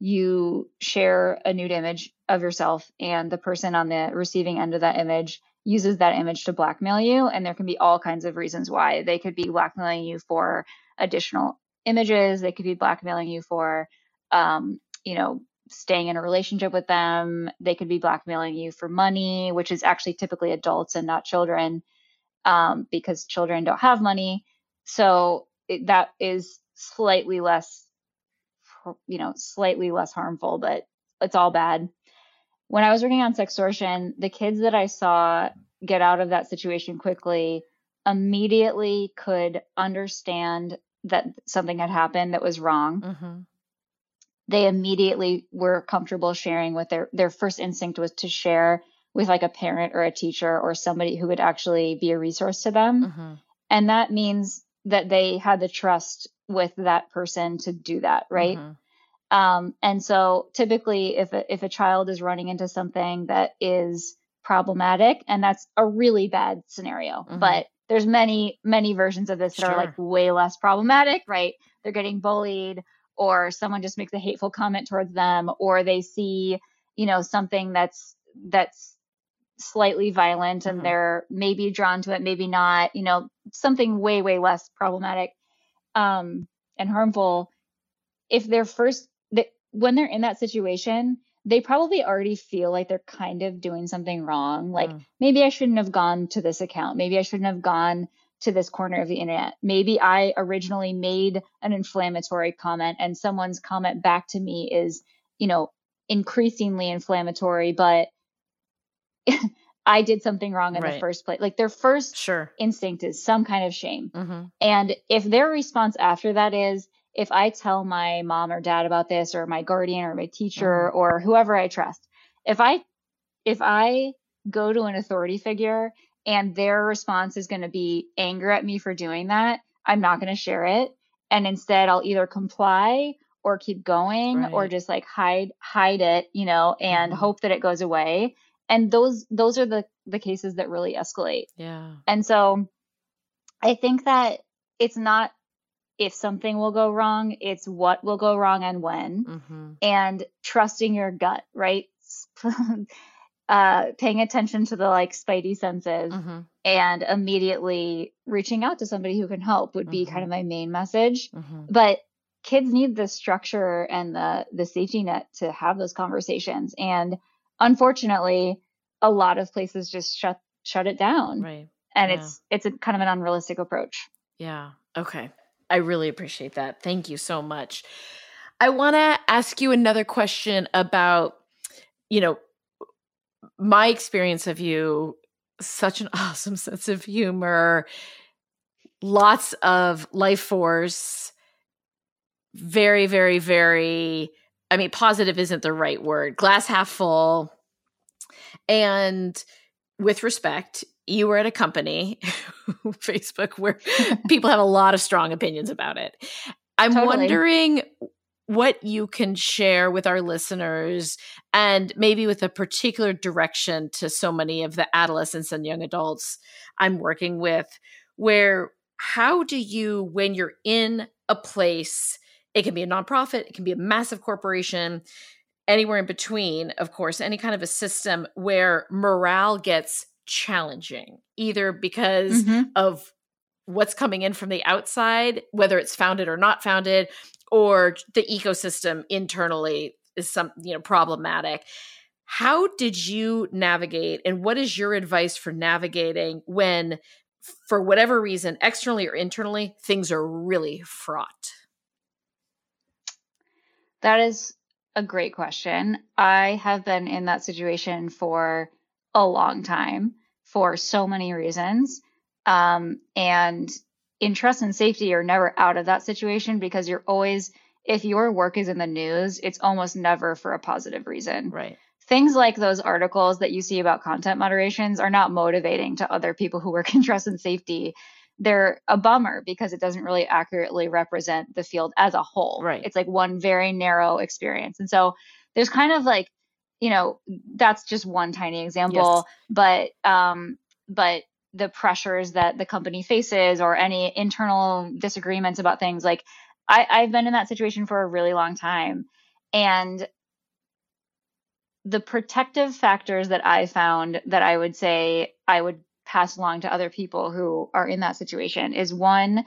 you share a nude image of yourself and the person on the receiving end of that image uses that image to blackmail you. And there can be all kinds of reasons why. They could be blackmailing you for additional images. They could be blackmailing you for, staying in a relationship with them. They could be blackmailing you for money, which is actually typically adults and not children, because children don't have money. So that is slightly less harmful, but it's all bad. When I was working on sextortion, the kids that I saw get out of that situation quickly immediately could understand that something had happened that was wrong. Mm-hmm. They immediately were comfortable sharing with their first instinct was to share with like a parent or a teacher or somebody who would actually be a resource to them. Mm-hmm. And that means that they had the trust with that person to do that, right? Mm-hmm. And so typically if a child is running into something that is problematic, and that's a really bad scenario, mm-hmm. but there's many, many versions of this that are like way less problematic, right? They're getting bullied, or someone just makes a hateful comment towards them, or they see, something that's slightly violent and mm-hmm. they're maybe drawn to it, maybe not, something way, way less problematic, and harmful. If they're when they're in that situation, they probably already feel like they're kind of doing something wrong. Like maybe I shouldn't have gone to this account. Maybe I shouldn't have gone to this corner of the internet. Maybe I originally made an inflammatory comment and someone's comment back to me is, increasingly inflammatory, but I did something wrong in the first place. Like their first instinct is some kind of shame. Mm-hmm. And if their response after that is, if I tell my mom or dad about this, or my guardian or my teacher mm-hmm. or whoever I trust, if I go to an authority figure and their response is going to be anger at me for doing that, I'm not going to share it. And instead I'll either comply or keep going or just like hide it, and mm-hmm. hope that it goes away. And those are the cases that really escalate. Yeah. And so I think that it's not if something will go wrong, it's what will go wrong and when, mm-hmm. and trusting your gut, right? Paying attention to the spidey senses mm-hmm. and immediately reaching out to somebody who can help would be mm-hmm. kind of my main message. Mm-hmm. But kids need the structure and the safety net to have those conversations. And unfortunately, a lot of places just shut it down. Right. And it's kind of an unrealistic approach. Yeah. Okay. I really appreciate that. Thank you so much. I want to ask you another question about, my experience of you, such an awesome sense of humor, lots of life force, very, very, very, positive isn't the right word, glass half full. And with respect, you were at a company, Facebook, where people have a lot of strong opinions about it. I'm wondering what you can share with our listeners, and maybe with a particular direction to so many of the adolescents and young adults I'm working with, where how do you, when you're in a place, it can be a nonprofit, it can be a massive corporation, anywhere in between, of course, any kind of a system where morale gets challenging, either because mm-hmm. of what's coming in from the outside, whether it's founded or not founded, or the ecosystem internally is problematic. How did you navigate, and what is your advice for navigating when, for whatever reason, externally or internally, things are really fraught? That is a great question. I have been in that situation for a long time for so many reasons. And in trust and safety, you're never out of that situation because you're always, if your work is in the news, it's almost never for a positive reason. Right. Things like those articles that you see about content moderations are not motivating to other people who work in trust and safety. They're a bummer because it doesn't really accurately represent the field as a whole. Right. It's like one very narrow experience. And so there's kind of like, you know, that's just one tiny example, yes. But the pressures that the company faces or any internal disagreements about things, like I've been in that situation for a really long time. And the protective factors that I found that I would say I would pass along to other people who are in that situation is one,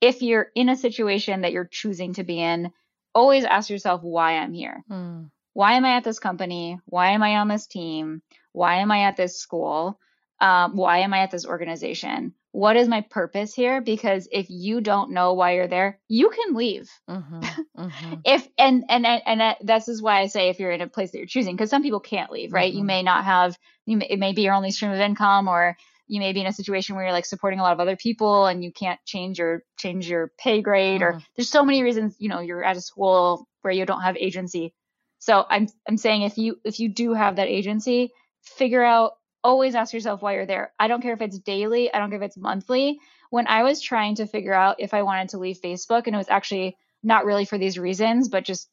if you're in a situation that you're choosing to be in, always ask yourself why I'm here. Mm. Why am I at this company? Why am I on this team? Why am I at this school? Why am I at this organization? What is my purpose here? Because if you don't know why you're there, you can leave. Mm-hmm, mm-hmm. And this is why I say if you're in a place that you're choosing, because some people can't leave, right? Mm-hmm. You may not have, it may be your only stream of income, or you may be in a situation where you're like supporting a lot of other people and you can't change your pay grade, mm-hmm. or there's so many reasons, you know, you're at a school where you don't have agency. So I'm saying if you do have that agency, figure out, always ask yourself why you're there. I don't care if it's daily. I don't care if it's monthly. When I was trying to figure out if I wanted to leave Facebook, and it was actually not really for these reasons, but just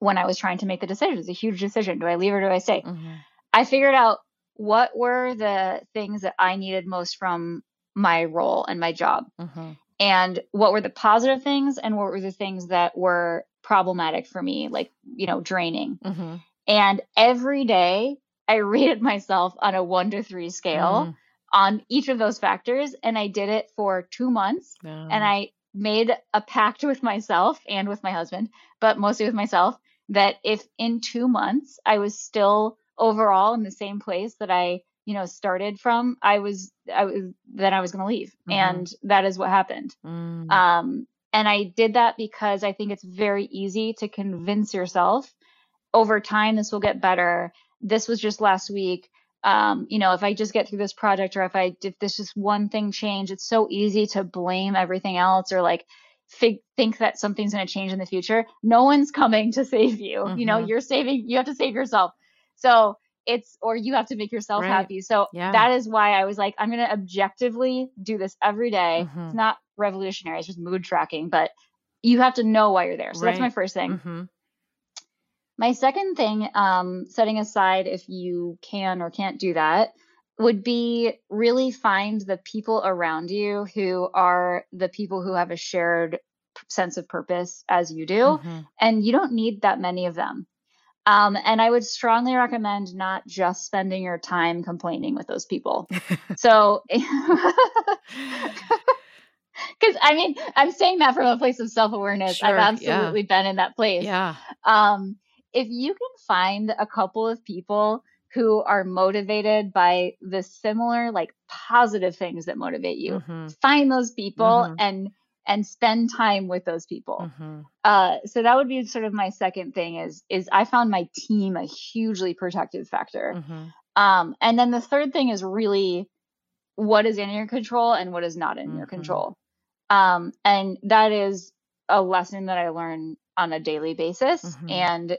when I was trying to make the decision, it was a huge decision. Do I leave or do I stay? Mm-hmm. I figured out what were the things that I needed most from my role and my job, mm-hmm. and what were the positive things and what were the things that were problematic for me, like, you know, draining. Mm-hmm. And every day, I rated myself on a 1 to 3 scale, mm. on each of those factors. And I did it for 2 months, and I made a pact with myself and with my husband, but mostly with myself, that if in 2 months I was still overall in the same place that I, you know, started from, then I was going to leave. Mm-hmm. And that is what happened. Mm. And I did that because I think it's very easy to convince yourself over time, this will get better. This was just last week. You know, if I just get through this project, or if this just one thing changed, it's so easy to blame everything else, or like think that something's going to change in the future. No one's coming to save you. Mm-hmm. You know, you have to save yourself. So or you have to make yourself right. happy. So that is why I was like, I'm going to objectively do this every day. Mm-hmm. It's not revolutionary. It's just mood tracking, but you have to know why you're there. So that's my first thing. Mm-hmm. My second thing, setting aside if you can or can't do that, would be really find the people around you who are the people who have a shared sense of purpose as you do. Mm-hmm. And you don't need that many of them. And I would strongly recommend not just spending your time complaining with those people. So, because I mean, I'm saying that from a place of self-awareness. Sure, I've absolutely been in that place. Yeah. If you can find a couple of people who are motivated by the similar, like, positive things that motivate you, mm-hmm. find those people, mm-hmm. and spend time with those people. Mm-hmm. So that would be sort of my second thing is I found my team a hugely protective factor. Mm-hmm. And then the third thing is really what is in your control and what is not in mm-hmm. your control. And that is a lesson that I learned on a daily basis. Mm-hmm.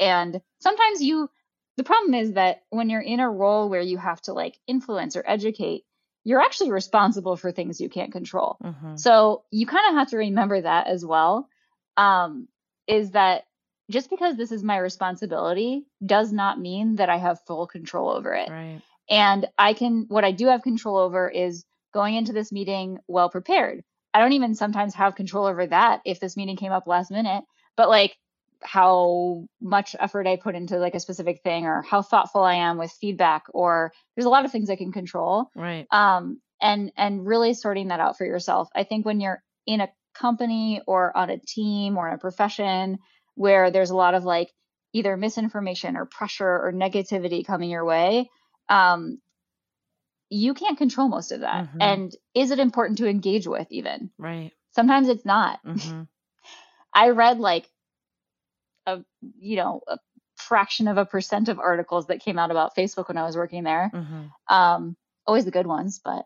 And sometimes the problem is that when you're in a role where you have to like influence or educate, you're actually responsible for things you can't control. Mm-hmm. So you kind of have to remember that as well, is that just because this is my responsibility does not mean that I have full control over it. Right. And what I do have control over is going into this meeting well prepared. I don't even sometimes have control over that if this meeting came up last minute, but like how much effort I put into like a specific thing, or how thoughtful I am with feedback, or there's a lot of things I can control. Right. And really sorting that out for yourself. I think when you're in a company or on a team or in a profession where there's a lot of like either misinformation or pressure or negativity coming your way, you can't control most of that. Mm-hmm. And is it important to engage with even? Right. Sometimes it's not. Mm-hmm. I read like a fraction of a percent of articles that came out about Facebook when I was working there. Mm-hmm. Always the good ones, but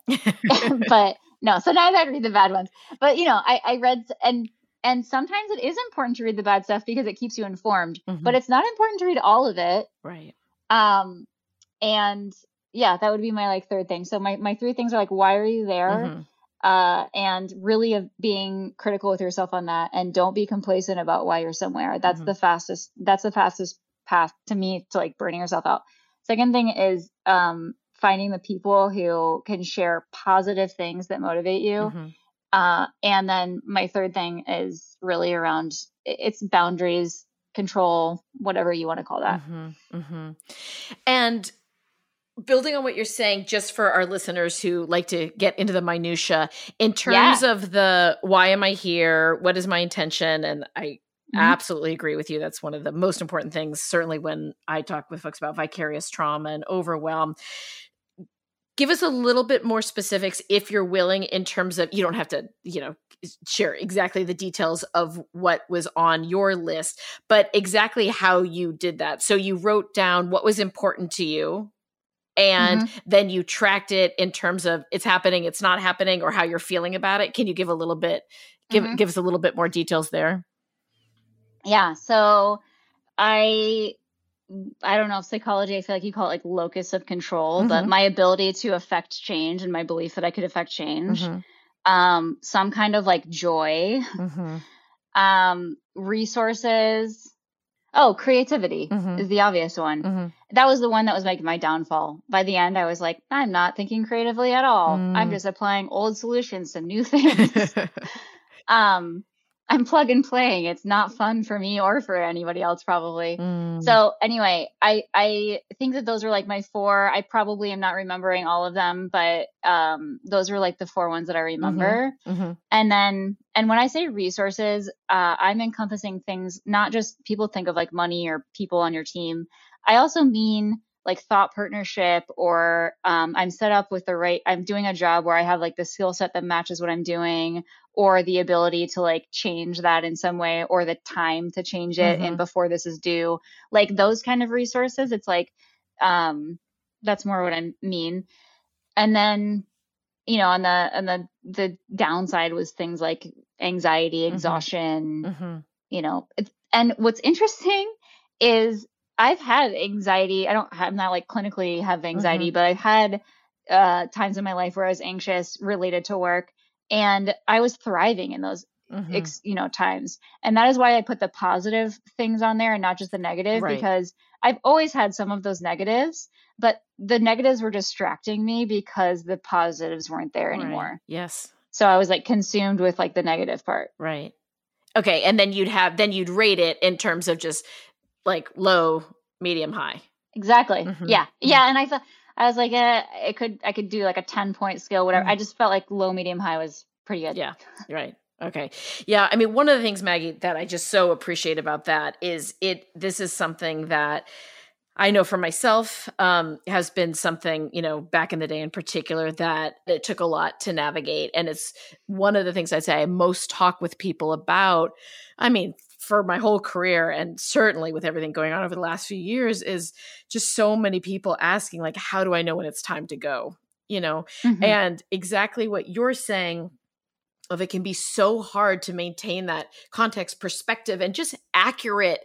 no, so now I read the bad ones, but I read, and sometimes it is important to read the bad stuff because it keeps you informed, mm-hmm. but it's not important to read all of it. Right. And yeah, that would be my third thing. So my three things are why are you there? Mm-hmm. And really being critical with yourself on that, and don't be complacent about why you're somewhere. That's mm-hmm. the fastest path to me to burning yourself out. Second thing is, finding the people who can share positive things that motivate you. Mm-hmm. And then my third thing is really around it's boundaries, control, whatever you want to call that. Mm-hmm. Mm-hmm. And building on what you're saying, just for our listeners who like to get into the minutia, in terms of the why am I here, what is my intention, and I absolutely agree with you. That's one of the most important things, certainly when I talk with folks about vicarious trauma and overwhelm. Give us a little bit more specifics if you're willing, in terms of, you don't have to, share exactly the details of what was on your list, but exactly how you did that. So you wrote down what was important to you, and mm-hmm. then you tracked it in terms of it's happening, it's not happening, or how you're feeling about it. Can you give us a little bit more details there? Yeah. So I don't know if psychology, I feel you call it locus of control, mm-hmm. but my ability to affect change and my belief that I could affect change, mm-hmm. Some kind of joy, mm-hmm. Resources. Oh, creativity mm-hmm. is the obvious one. Mm-hmm. That was the one that was my downfall. By the end, I was like, I'm not thinking creatively at all. I'm just applying old solutions to new things. I'm plug and playing. It's not fun for me or for anybody else, probably. So anyway, I think that those were my four. I probably am not remembering all of them, but those were the four ones that I remember. Mm-hmm. Mm-hmm. And when I say resources, I'm encompassing things, not just people think of money or people on your team. I also mean thought partnership, or I'm set up with I'm doing a job where I have the skill set that matches what I'm doing, or the ability to change that in some way, or the time to change it mm-hmm. and before this is due, those kind of resources. It's that's more what I mean. And then, on the downside was things like anxiety, exhaustion, mm-hmm. And what's interesting is I've had anxiety. I'm not clinically have anxiety, mm-hmm. but I've had times in my life where I was anxious related to work, and I was thriving in those, mm-hmm. Times. And that is why I put the positive things on there and not just the negative, right. because I've always had some of those negatives, but the negatives were distracting me because the positives weren't there anymore. Right. Yes. So I was consumed with the negative part. Right. Okay. And then you'd rate it in terms of just low, medium, high. Exactly. Mm-hmm. Yeah. Yeah. And I thought, I was I could do a 10-point scale, whatever. Mm-hmm. I just felt low, medium, high was pretty good. Yeah. Right. Okay. Yeah. I mean, one of the things, Maggie, that I just so appreciate about that is this is something that I know for myself, has been something, back in the day in particular, that it took a lot to navigate. And it's one of the things I'd say I most talk with people about. I mean, for my whole career, and certainly with everything going on over the last few years, is just so many people asking, how do I know when it's time to go? Mm-hmm. And exactly what you're saying of, it can be so hard to maintain that context, perspective, and just accurate,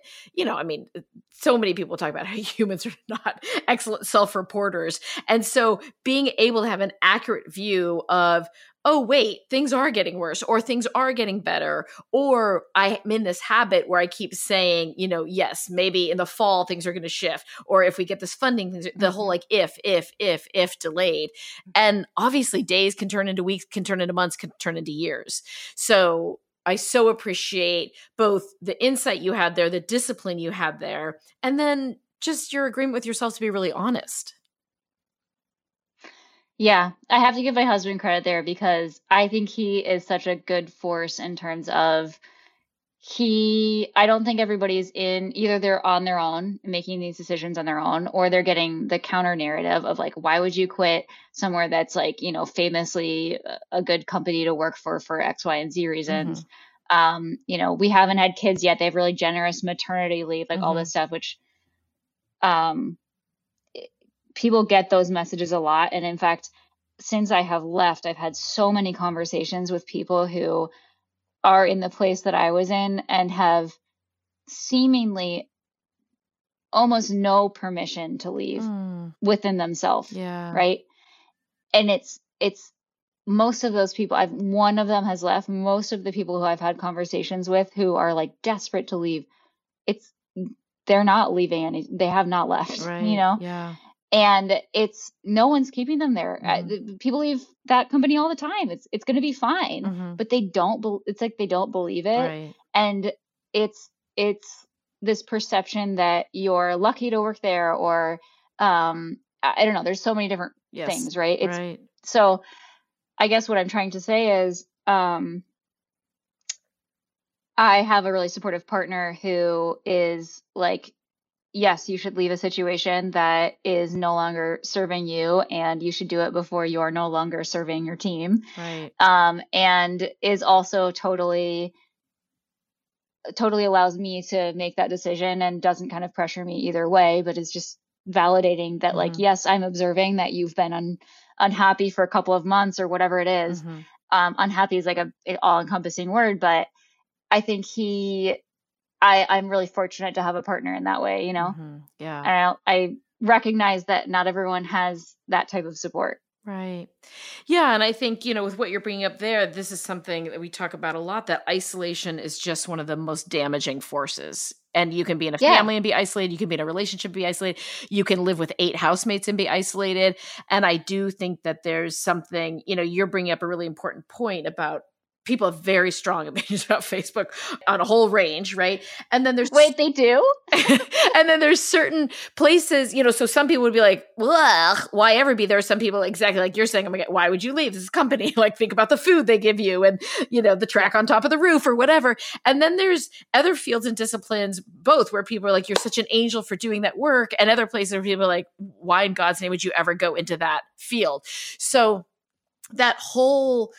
so many people talk about how humans are not excellent self-reporters. And so being able to have an accurate view of, oh, wait, things are getting worse, or things are getting better, or I'm in this habit where I keep saying, yes, maybe in the fall things are going to shift, or if we get this funding, the whole if delayed. And obviously days can turn into weeks, can turn into months, can turn into years. So I so appreciate both the insight you had there, the discipline you had there, and then just your agreement with yourself to be really honest. Yeah, I have to give my husband credit there, because I think he is such a good force in terms of I don't think everybody's in, either they're on their own making these decisions on their own, or they're getting the counter narrative of why would you quit somewhere that's famously a good company to work for X, Y, and Z reasons. You know, we haven't had kids yet. They have really generous maternity leave, like mm-hmm. all this stuff, which people get those messages a lot. And in fact, since I have left, I've had so many conversations with people who are in the place that I was in and have seemingly almost no permission to leave within themselves. Yeah. Right. And it's most of those people, one of them has left. Most of the people who I've had conversations with who are like desperate to leave, they're not leaving any, they have not left, right. You know? Yeah. And no one's keeping them there. Mm-hmm. People leave that company all the time. It's going to be fine, mm-hmm. but it's like, they don't believe it. Right. And it's this perception that you're lucky to work there or, I don't know, there's so many different yes. things, right? Right. So I guess what I'm trying to say is, I have a really supportive partner who is like, yes, you should leave a situation that is no longer serving you, and you should do it before you are no longer serving your team. Right. And is also totally allows me to make that decision and doesn't kind of pressure me either way, but is just validating that mm-hmm. like, yes, I'm observing that you've been unhappy for a couple of months or whatever it is. Mm-hmm. Unhappy is like an all encompassing word, but I think I'm really fortunate to have a partner in that way, you know? Mm-hmm. Yeah. And I recognize that not everyone has that type of support. Right. Yeah. And I think, you know, with what you're bringing up there, this is something that we talk about a lot, that isolation is just one of the most damaging forces. And you can be in a yeah. family and be isolated. You can be in a relationship and be isolated. You can live with 8 housemates and be isolated. And I do think that there's something, you know, you're bringing up a really important point about people have very strong opinions about Facebook on a whole range, right? And then there's they do? And then there's certain places, you know, so some people would be like, why ever be there? Some people, exactly like you're saying, oh my God, why would you leave this company? Like, think about the food they give you and, you know, the track on top of the roof or whatever. And then there's other fields and disciplines, both, where people are like, you're such an angel for doing that work. And other places where people are like, why in God's name would you ever go into that field? So that whole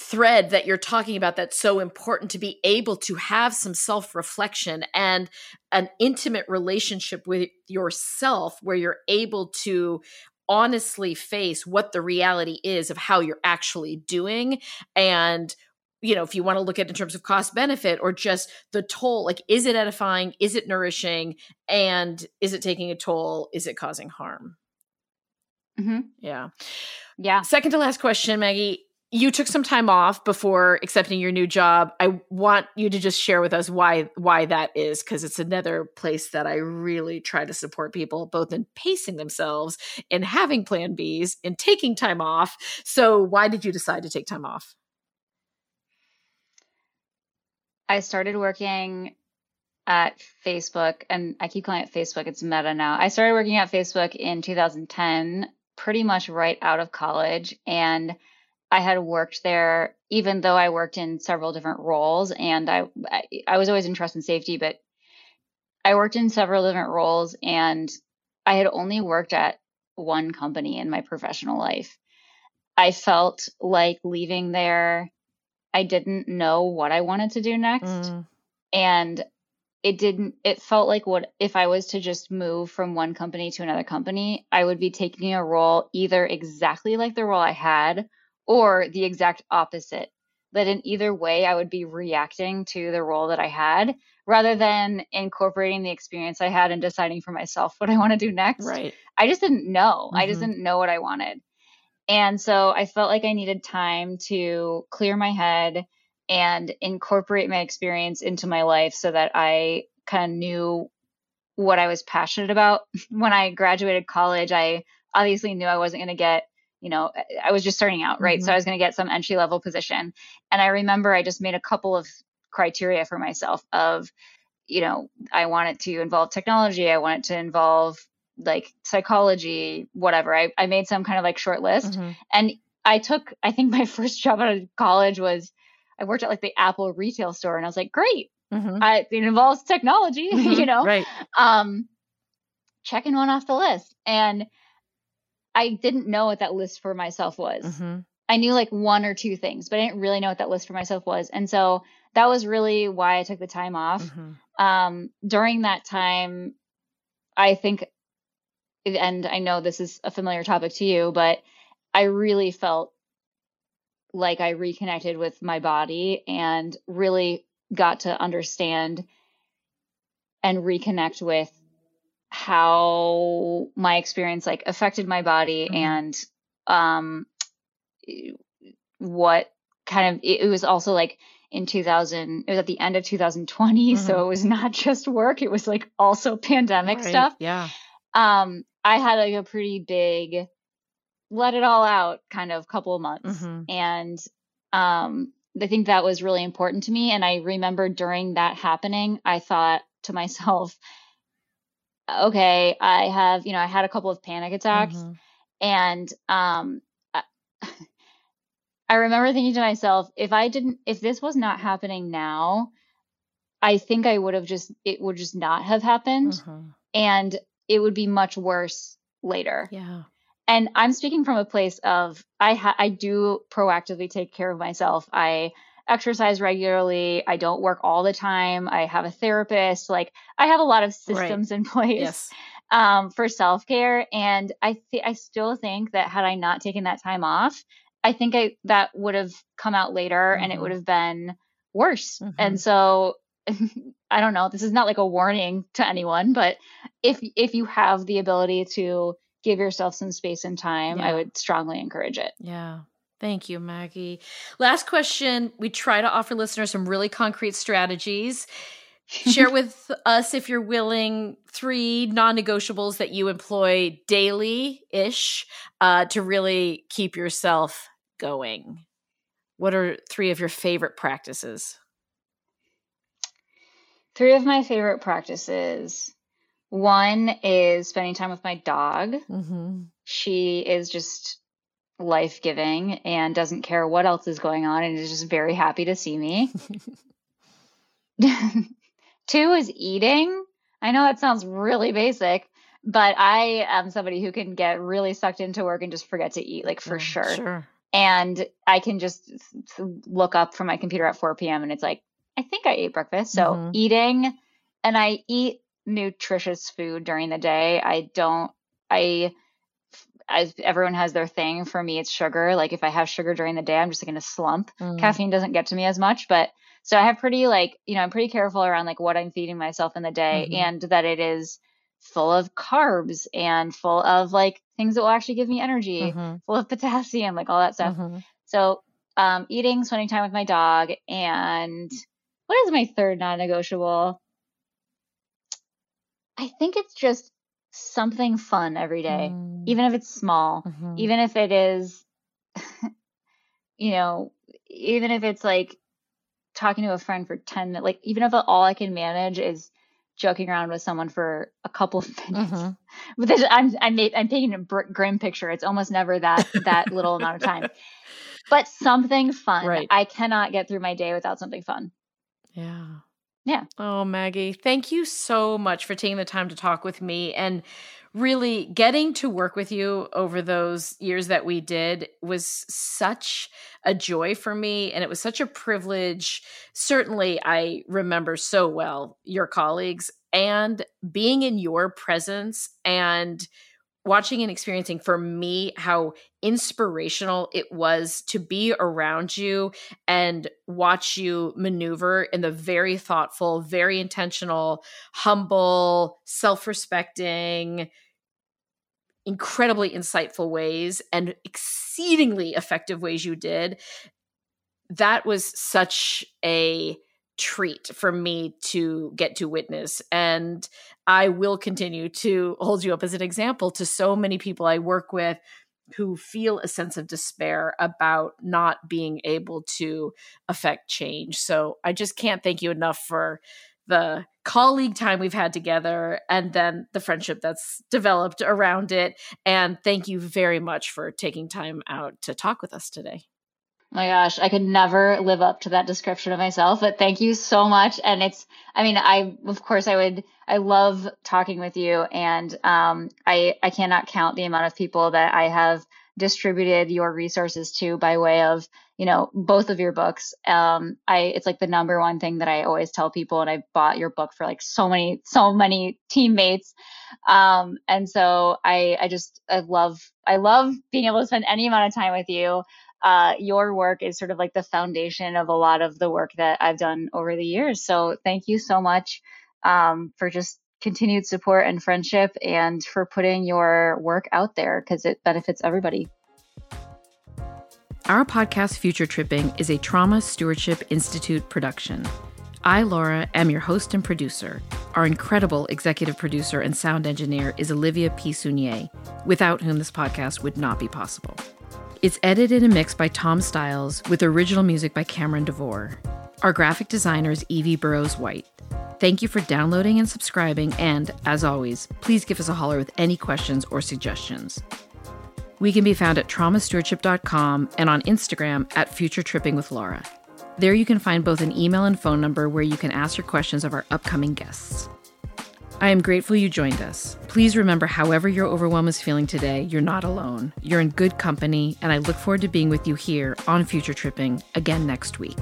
thread that you're talking about, that's so important to be able to have some self-reflection and an intimate relationship with yourself where you're able to honestly face what the reality is of how you're actually doing. And, you know, if you want to look at it in terms of cost benefit or just the toll, like, is it edifying? Is it nourishing? And is it taking a toll? Is it causing harm? Mm-hmm. Yeah. Yeah. Second to last question, Maggie. You took some time off before accepting your new job. I want you to just share with us why that is, because it's another place that I really try to support people, both in pacing themselves, in having plan Bs, in taking time off. So why did you decide to take time off? I started working at Facebook, and I keep calling it Facebook. It's Meta now. I started working at Facebook in 2010, pretty much right out of college. And I had worked there, even though I worked in several different roles, and I was always in trust and safety, but I worked in several different roles, and I had only worked at one company in my professional life. I felt like leaving there, I didn't know what I wanted to do next. And it felt like if I was to just move from one company to another company, I would be taking a role either exactly like the role I had or the exact opposite, that in either way, I would be reacting to the role that I had rather than incorporating the experience I had and deciding for myself what I want to do next. Right. I just didn't know. Mm-hmm. I just didn't know what I wanted. And so I felt like I needed time to clear my head and incorporate my experience into my life so that I kind of knew what I was passionate about. When I graduated college, I obviously knew I wasn't going to get, you know, I was just starting out, right? Mm-hmm. So I was going to get some entry-level position. And I remember I just made a couple of criteria for myself of, you know, I want it to involve technology. I want it to involve like psychology, whatever. I made some kind of like short list. Mm-hmm. And I think my first job out of college was, I worked at like the Apple retail store, and I was like, great. Mm-hmm. It involves technology, mm-hmm. you know, right. Checking one off the list. And I didn't know what that list for myself was. Mm-hmm. I knew like one or two things, but I didn't really know what that list for myself was. And so that was really why I took the time off. Mm-hmm. During that time, I think, and I know this is a familiar topic to you, but I really felt like I reconnected with my body and really got to understand and reconnect with how my experience like affected my body, mm-hmm. and what kind of, it was also like in 2000, it was at the end of 2020. Mm-hmm. So it was not just work. It was like also pandemic stuff. Yeah. I had like a pretty big, let it all out kind of couple of months. Mm-hmm. And, I think that was really important to me. And I remember during that happening, I thought to myself, okay, I have, you know, I had a couple of panic attacks, mm-hmm. and, I remember thinking to myself, if this was not happening now, I think I would have it would just not have happened, mm-hmm. and it would be much worse later. Yeah. And I'm speaking from a place of, I do proactively take care of myself. I exercise regularly. I don't work all the time. I have a therapist. Like, I have a lot of systems in place. Yes. For self-care. And I still think that had I not taken that time off, I think that would have come out later, mm-hmm. and it would have been worse. Mm-hmm. And so I don't know, this is not like a warning to anyone, but if you have the ability to give yourself some space and time, I would strongly encourage it. Yeah. Thank you, Maggie. Last question. We try to offer listeners some really concrete strategies. Share with us, if you're willing, 3 non-negotiables that you employ daily-ish to really keep yourself going. What are 3 of your favorite practices? 3 of my favorite practices. 1 is spending time with my dog. Mm-hmm. She is just life-giving and doesn't care what else is going on and is just very happy to see me. 2 is eating. I know that sounds really basic, but I am somebody who can get really sucked into work and just forget to eat, like for sure. And I can just look up from my computer at 4 p.m. and it's like, I think I ate breakfast. So eating, and I eat nutritious food during the day. Everyone has their thing. For me, it's sugar. Like if I have sugar during the day, I'm just like in a slump. Caffeine doesn't get to me as much, but so I have pretty I'm pretty careful around like what I'm feeding myself in the day, mm-hmm. and that it is full of carbs and full of like things that will actually give me energy, mm-hmm. full of potassium, like all that stuff. Mm-hmm. So eating, spending time with my dog. And what is my 3rd non-negotiable? I think it's just something fun every day, even if it's small, mm-hmm. even if it is, even if it's like talking to a friend for 10 minutes, like even if all I can manage is joking around with someone for a couple of minutes, mm-hmm. but I'm taking a grim picture. It's almost never that little amount of time, but something fun. Right. I cannot get through my day without something fun. Yeah. Yeah. Oh, Maggie, thank you so much for taking the time to talk with me, and really getting to work with you over those years that we did was such a joy for me. And it was such a privilege. Certainly, I remember so well your colleagues and being in your presence and watching and experiencing for me how inspirational it was to be around you and watch you maneuver in the very thoughtful, very intentional, humble, self-respecting, incredibly insightful ways and exceedingly effective ways you did. That was such a treat for me to get to witness. And I will continue to hold you up as an example to so many people I work with who feel a sense of despair about not being able to affect change. So I just can't thank you enough for the colleague time we've had together and then the friendship that's developed around it. And thank you very much for taking time out to talk with us today. My gosh, I could never live up to that description of myself, but thank you so much. And I love talking with you, and I cannot count the amount of people that I have distributed your resources to by way of, you know, both of your books. It's like the number one thing that I always tell people, and I bought your book for like so many teammates. And so I love being able to spend any amount of time with you. Your work is sort of like the foundation of a lot of the work that I've done over the years. So thank you so much for just continued support and friendship, and for putting your work out there, because it benefits everybody. Our podcast, Future Tripping, is a Trauma Stewardship Institute production. I, Laura, am your host and producer. Our incredible executive producer and sound engineer is Olivia P. Sunier, without whom this podcast would not be possible. It's edited and mixed by Tom Stiles, with original music by Cameron DeVore. Our graphic designer is Evie Burroughs White. Thank you for downloading and subscribing, and, as always, please give us a holler with any questions or suggestions. We can be found at TraumaStewardship.com and on Instagram at @futuretrippingwithlaura. There you can find both an email and phone number where you can ask your questions of our upcoming guests. I am grateful you joined us. Please remember, however your overwhelm is feeling today, you're not alone. You're in good company, and I look forward to being with you here on Future Tripping again next week.